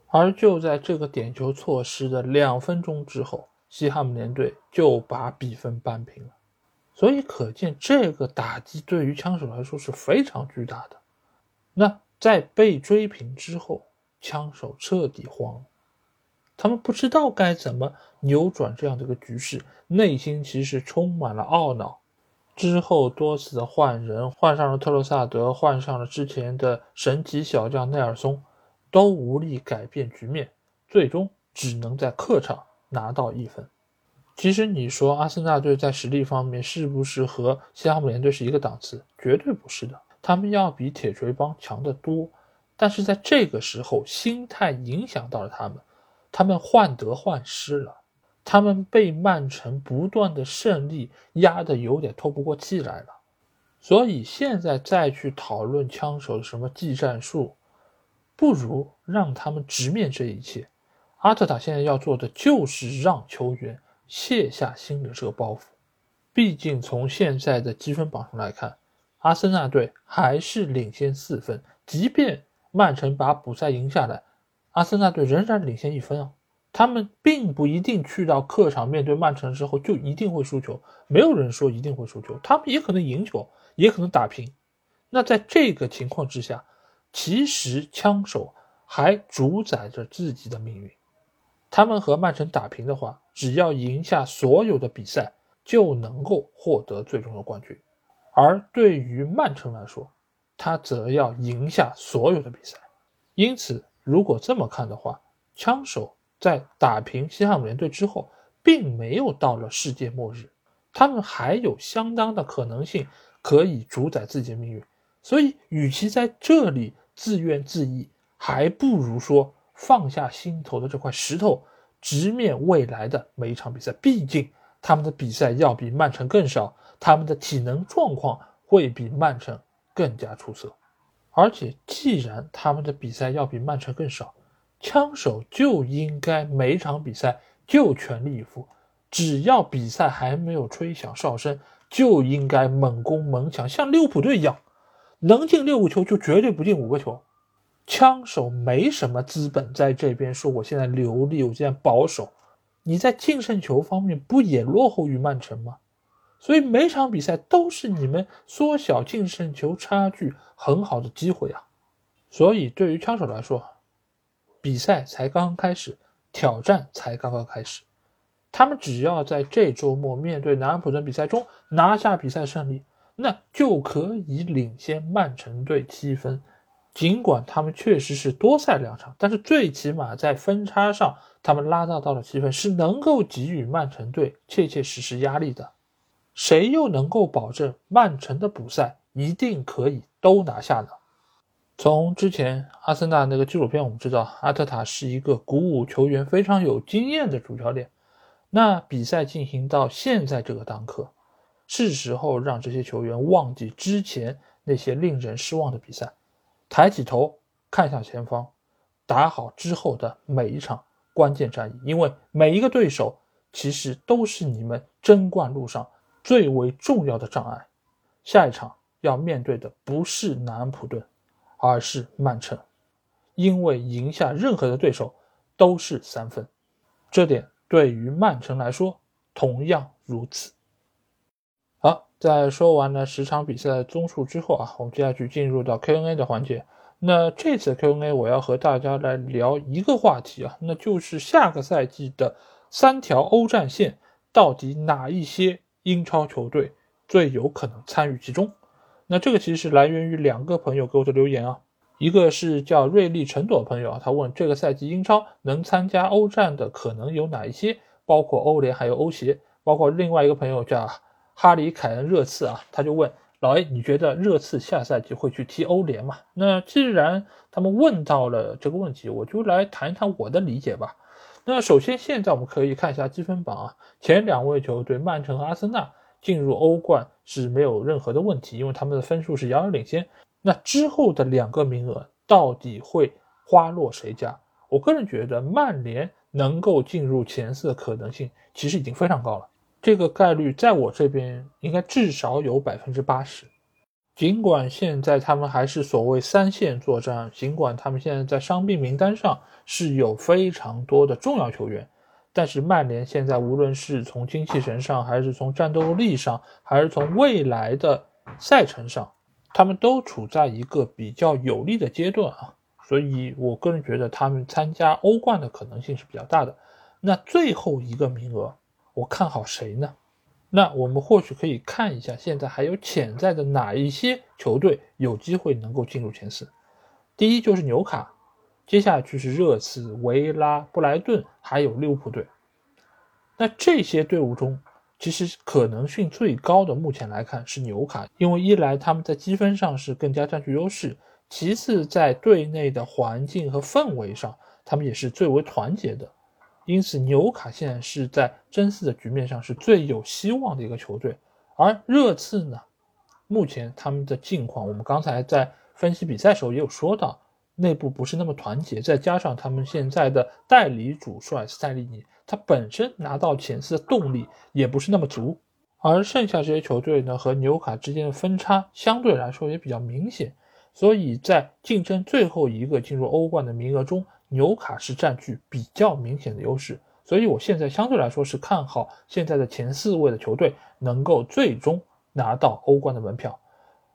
而就在这个点球错失的两分钟之后，西汉姆联队就把比分扳平了。所以可见这个打击对于枪手来说是非常巨大的。那在被追平之后，枪手彻底慌了，他们不知道该怎么扭转这样的一个局势，内心其实充满了懊恼。之后多次的换人，换上了特洛萨德，换上了之前的神奇小将内尔松，都无力改变局面，最终只能在客场拿到一分。其实你说阿森纳队在实力方面是不是和西汉姆联队是一个档次？绝对不是的，他们要比铁锤帮强得多。但是在这个时候，心态影响到了他们，他们患得患失了，他们被曼城不断的胜利压得有点透不过气来了。所以现在再去讨论枪手的什么技战术，不如让他们直面这一切。阿特塔现在要做的就是让球员卸下心里这个包袱，毕竟从现在的积分榜上来看，阿森纳队还是领先四分，即便曼城把补赛赢下来，阿森纳队仍然领先一分啊，他们并不一定去到客场面对曼城之后就一定会输球，没有人说一定会输球，他们也可能赢球，也可能打平。那在这个情况之下，其实枪手还主宰着自己的命运。他们和曼城打平的话，只要赢下所有的比赛，就能够获得最终的冠军。而对于曼城来说，他则要赢下所有的比赛。因此如果这么看的话，枪手在打平西汉姆联队之后，并没有到了世界末日，他们还有相当的可能性可以主宰自己的命运。所以与其在这里自怨自艾，还不如说放下心头的这块石头，直面未来的每一场比赛。毕竟他们的比赛要比曼城更少，他们的体能状况会比曼城更加出色。而且既然他们的比赛要比曼城更少，枪手就应该每场比赛就全力以赴，只要比赛还没有吹响哨声，就应该猛攻猛抢，像利物浦队一样，能进六个球就绝对不进五个球。枪手没什么资本在这边说我现在流利，我现在保守，你在净胜球方面不也落后于曼城吗？所以每场比赛都是你们缩小净胜球差距很好的机会啊！所以对于枪手来说，比赛才刚刚开始，挑战才刚刚开始。他们只要在这周末面对南安普顿比赛中拿下比赛胜利，那就可以领先曼城队七分。尽管他们确实是多赛两场，但是最起码在分差上他们拉大到了七分，是能够给予曼城队切切实实压力的。谁又能够保证曼城的补赛一定可以都拿下呢？从之前阿森纳那个纪录片我们知道，阿特塔是一个鼓舞球员非常有经验的主教练。那比赛进行到现在这个当刻，是时候让这些球员忘记之前那些令人失望的比赛，抬起头看向前方，打好之后的每一场关键战役。因为每一个对手其实都是你们争冠路上最为重要的障碍。下一场要面对的不是南安普顿，而是曼城，因为赢下任何的对手都是三分，这点对于曼城来说同样如此。好，在说完了十场比赛的综述之后啊，我们接下去进入到 Q and A 的环节。那这次 Q and A 我要和大家来聊一个话题啊，那就是下个赛季的三条欧战线到底哪一些英超球队最有可能参与其中。那这个其实来源于两个朋友给我的留言啊，一个是叫瑞丽陈朵朋友啊，他问这个赛季英超能参加欧战的可能有哪一些，包括欧联还有欧协。包括另外一个朋友叫哈里凯恩热刺啊，他就问老 A 你觉得热刺下赛季会去踢欧联吗？那既然他们问到了这个问题，我就来谈一谈我的理解吧。那首先现在我们可以看一下积分榜啊，前两位球队曼城和阿森纳进入欧冠是没有任何的问题，因为他们的分数是遥遥领先。那之后的两个名额到底会花落谁家？我个人觉得曼联能够进入前四的可能性其实已经非常高了，这个概率在我这边应该至少有 百分之八十。 尽管现在他们还是所谓三线作战，尽管他们现在在伤病名单上是有非常多的重要球员，但是曼联现在无论是从精气神上，还是从战斗力上，还是从未来的赛程上，他们都处在一个比较有利的阶段啊，所以我个人觉得他们参加欧冠的可能性是比较大的。那最后一个名额我看好谁呢？那我们或许可以看一下现在还有潜在的哪一些球队有机会能够进入前四。第一就是纽卡，接下去是热刺、维拉、布莱顿，还有利物浦队。那这些队伍中其实可能性最高的目前来看是纽卡，因为一来他们在积分上是更加占据优势，其次在队内的环境和氛围上他们也是最为团结的，因此纽卡现在是在争四的局面上是最有希望的一个球队。而热刺呢，目前他们的境况我们刚才在分析比赛时候也有说到，内部不是那么团结，再加上他们现在的代理主帅斯泰利尼，他本身拿到前四的动力也不是那么足。而剩下这些球队呢，和纽卡之间的分差相对来说也比较明显，所以在竞争最后一个进入欧冠的名额中，纽卡是占据比较明显的优势。所以我现在相对来说是看好现在的前四位的球队能够最终拿到欧冠的门票。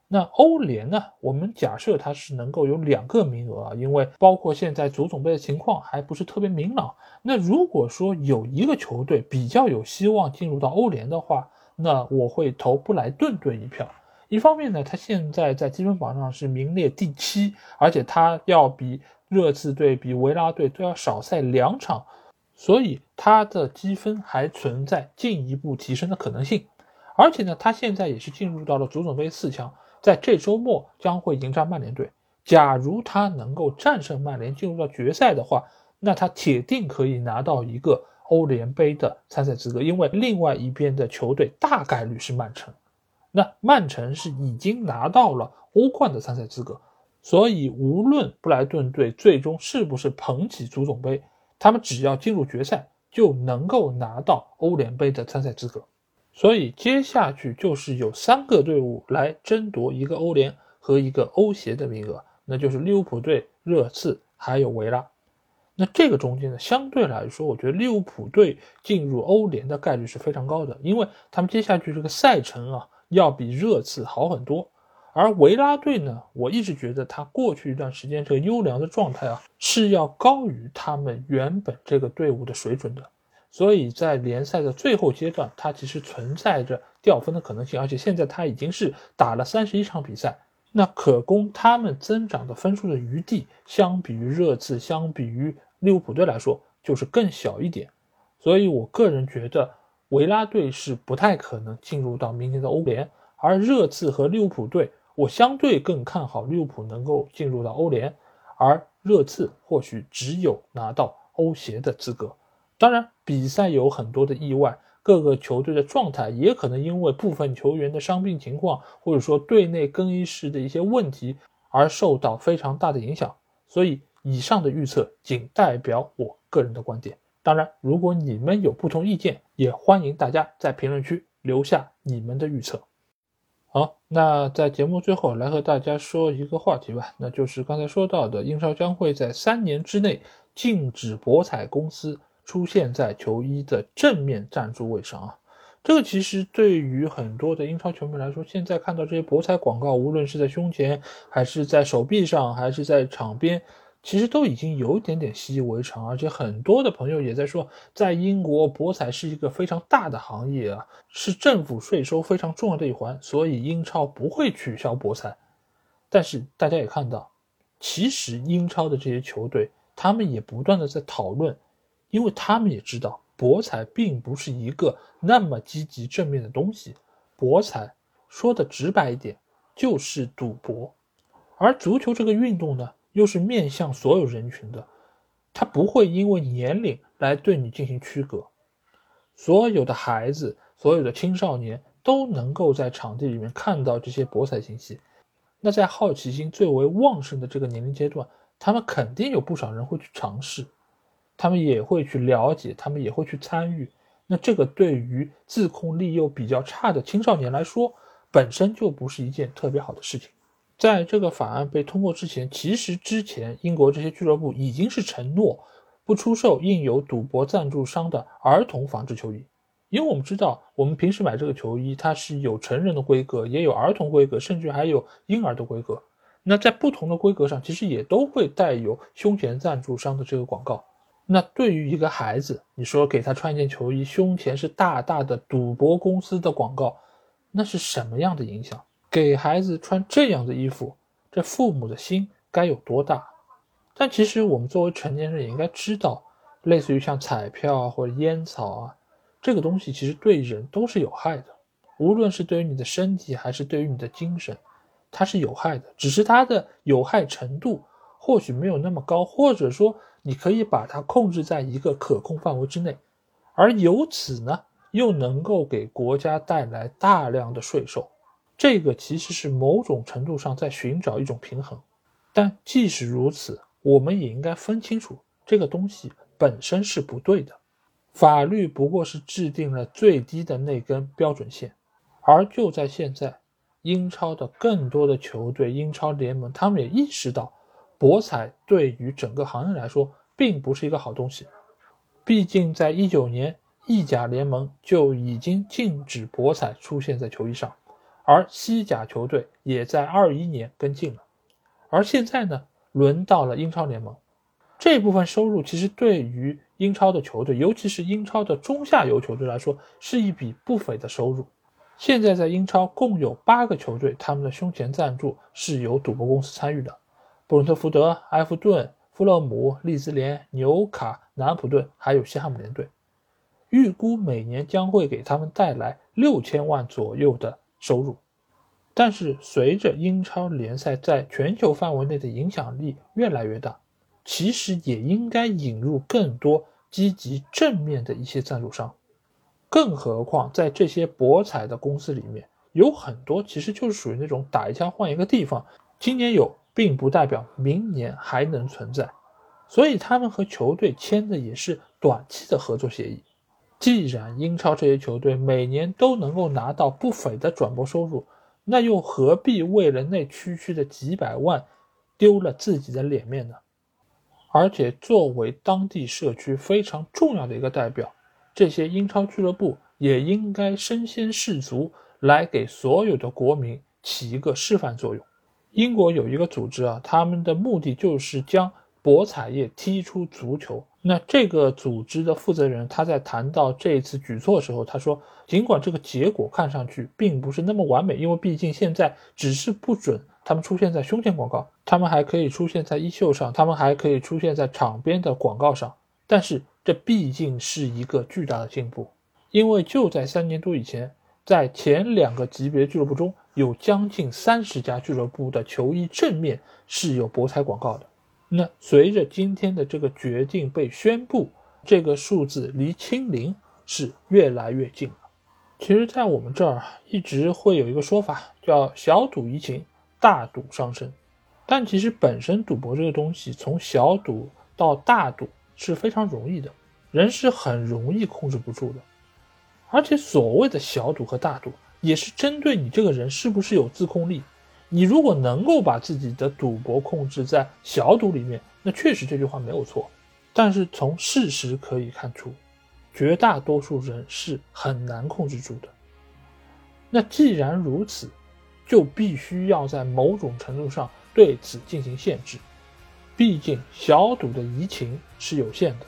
那欧联呢，我们假设它是能够有两个名额啊，因为包括现在足总杯的情况还不是特别明朗。那如果说有一个球队比较有希望进入到欧联的话，那我会投布莱顿队一票。一方面呢，他现在在积分榜上是名列第七，而且他要比热刺队、比维拉队都要少赛两场，所以他的积分还存在进一步提升的可能性。而且呢，他现在也是进入到了足总杯四强，在这周末将会迎战曼联队。假如他能够战胜曼联进入到决赛的话，那他铁定可以拿到一个欧联杯的参赛资格，因为另外一边的球队大概率是曼城。那曼城是已经拿到了欧冠的参赛资格，所以无论布莱顿队最终是不是捧起足总杯，他们只要进入决赛就能够拿到欧联杯的参赛资格。所以接下去就是有三个队伍来争夺一个欧联和一个欧协的名额，那就是利物浦队、热刺还有维拉。那这个中间呢，相对来说我觉得利物浦队进入欧联的概率是非常高的，因为他们接下去这个赛程啊要比热刺好很多。而维拉队呢，我一直觉得他过去一段时间这个优良的状态啊是要高于他们原本这个队伍的水准的，所以在联赛的最后阶段它其实存在着掉分的可能性，而且现在它已经是打了三十一场比赛，那可供他们增长的分数的余地相比于热刺、相比于利物浦队来说就是更小一点。所以我个人觉得维拉队是不太可能进入到明年的欧联，而热刺和利物浦队我相对更看好利物浦能够进入到欧联，而热刺或许只有拿到欧协的资格。当然比赛有很多的意外，各个球队的状态也可能因为部分球员的伤病情况，或者说队内更衣室的一些问题而受到非常大的影响，所以以上的预测仅代表我个人的观点。当然如果你们有不同意见，也欢迎大家在评论区留下你们的预测。好，那在节目最后来和大家说一个话题吧，那就是刚才说到的英超将会在三年之内禁止博彩公司出现在球衣的正面赞助位上啊，这个其实对于很多的英超球迷来说，现在看到这些博彩广告，无论是在胸前，还是在手臂上，还是在场边，其实都已经有一点点习以为常。而且很多的朋友也在说，在英国博彩是一个非常大的行业啊，是政府税收非常重要的一环，所以英超不会取消博彩。但是大家也看到，其实英超的这些球队，他们也不断的在讨论，因为他们也知道博彩并不是一个那么积极正面的东西，博彩说的直白一点就是赌博。而足球这个运动呢，又是面向所有人群的，它不会因为年龄来对你进行区隔，所有的孩子、所有的青少年都能够在场地里面看到这些博彩信息。那在好奇心最为旺盛的这个年龄阶段，他们肯定有不少人会去尝试，他们也会去了解，他们也会去参与。那这个对于自控力又比较差的青少年来说，本身就不是一件特别好的事情。在这个法案被通过之前，其实之前英国这些俱乐部已经是承诺不出售印有赌博赞助商的儿童防治球衣，因为我们知道我们平时买这个球衣，它是有成人的规格，也有儿童规格，甚至还有婴儿的规格。那在不同的规格上，其实也都会带有胸前赞助商的这个广告。那对于一个孩子，你说给他穿一件球衣，胸前是大大的赌博公司的广告，那是什么样的影响？给孩子穿这样的衣服，这父母的心该有多大？但其实我们作为成年人也应该知道，类似于像彩票或者烟草啊，这个东西其实对人都是有害的，无论是对于你的身体还是对于你的精神，它是有害的，只是它的有害程度或许没有那么高，或者说你可以把它控制在一个可控范围之内，而由此呢，又能够给国家带来大量的税收。这个其实是某种程度上在寻找一种平衡。但即使如此，我们也应该分清楚，这个东西本身是不对的。法律不过是制定了最低的那根标准线，而就在现在，英超的更多的球队，英超联盟，他们也意识到博彩对于整个行业来说并不是一个好东西。毕竟在一九年，意甲联盟就已经禁止博彩出现在球衣上，而西甲球队也在二一年跟进了。而现在呢，轮到了英超联盟，这部分收入其实对于英超的球队，尤其是英超的中下游球队来说，是一笔不菲的收入。现在在英超共有八个球队，他们的胸前赞助是由赌博公司参与的，布伦特福德、埃弗顿、富勒姆、利兹联、纽卡、南普顿，还有西汉姆联队，预估每年将会给他们带来六千万左右的收入。但是随着英超联赛在全球范围内的影响力越来越大，其实也应该引入更多积极正面的一些赞助商。更何况在这些博彩的公司里面，有很多其实就是属于那种打一枪换一个地方，今年有并不代表明年还能存在，所以他们和球队签的也是短期的合作协议。既然英超这些球队每年都能够拿到不菲的转播收入，那又何必为了那区区的几百万丢了自己的脸面呢？而且作为当地社区非常重要的一个代表，这些英超俱乐部也应该身先士卒，来给所有的国民起一个示范作用。英国有一个组织啊，他们的目的就是将博彩业踢出足球。那这个组织的负责人，他在谈到这次举措的时候，他说尽管这个结果看上去并不是那么完美，因为毕竟现在只是不准他们出现在胸前广告，他们还可以出现在衣袖上，他们还可以出现在场边的广告上，但是这毕竟是一个巨大的进步。因为就在三年多以前，在前两个级别俱乐部中，有将近三十家俱乐部的球衣正面是有博彩广告的。那随着今天的这个决定被宣布，这个数字离清零是越来越近了。其实在我们这儿一直会有一个说法，叫小赌怡情，大赌伤身。但其实本身赌博这个东西，从小赌到大赌是非常容易的，人是很容易控制不住的。而且所谓的小赌和大赌，也是针对你这个人是不是有自控力。你如果能够把自己的赌博控制在小赌里面，那确实这句话没有错。但是从事实可以看出，绝大多数人是很难控制住的。那既然如此，就必须要在某种程度上对此进行限制。毕竟小赌的怡情是有限的，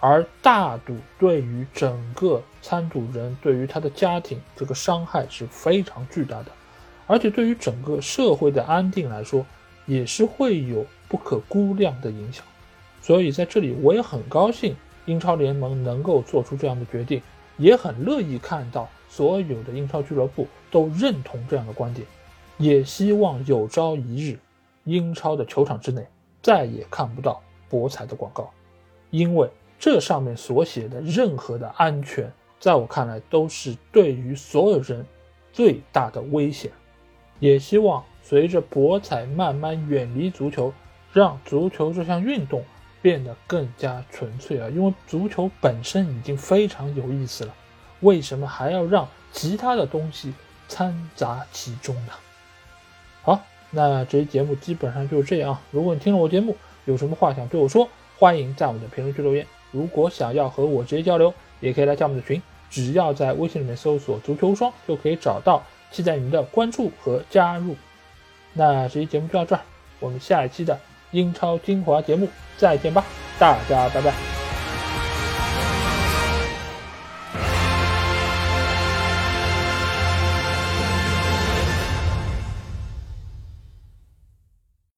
而大赌对于整个参赌人，对于他的家庭，这个伤害是非常巨大的，而且对于整个社会的安定来说，也是会有不可估量的影响。所以在这里我也很高兴英超联盟能够做出这样的决定，也很乐意看到所有的英超俱乐部都认同这样的观点，也希望有朝一日英超的球场之内再也看不到博彩的广告，因为这上面所写的任何的安全，在我看来都是对于所有人最大的危险。也希望随着博彩慢慢远离足球，让足球这项运动变得更加纯粹了，因为足球本身已经非常有意思了，为什么还要让其他的东西掺杂其中呢？好，那这期节目基本上就是这样。如果你听了我节目有什么话想对我说，欢迎在我的评论区留言。如果想要和我直接交流，也可以来加我们的群，只要在微信里面搜索足球无双就可以找到，期待您的关注和加入。那这期节目就到这儿，我们下一期的英超精华节目再见吧，大家拜拜。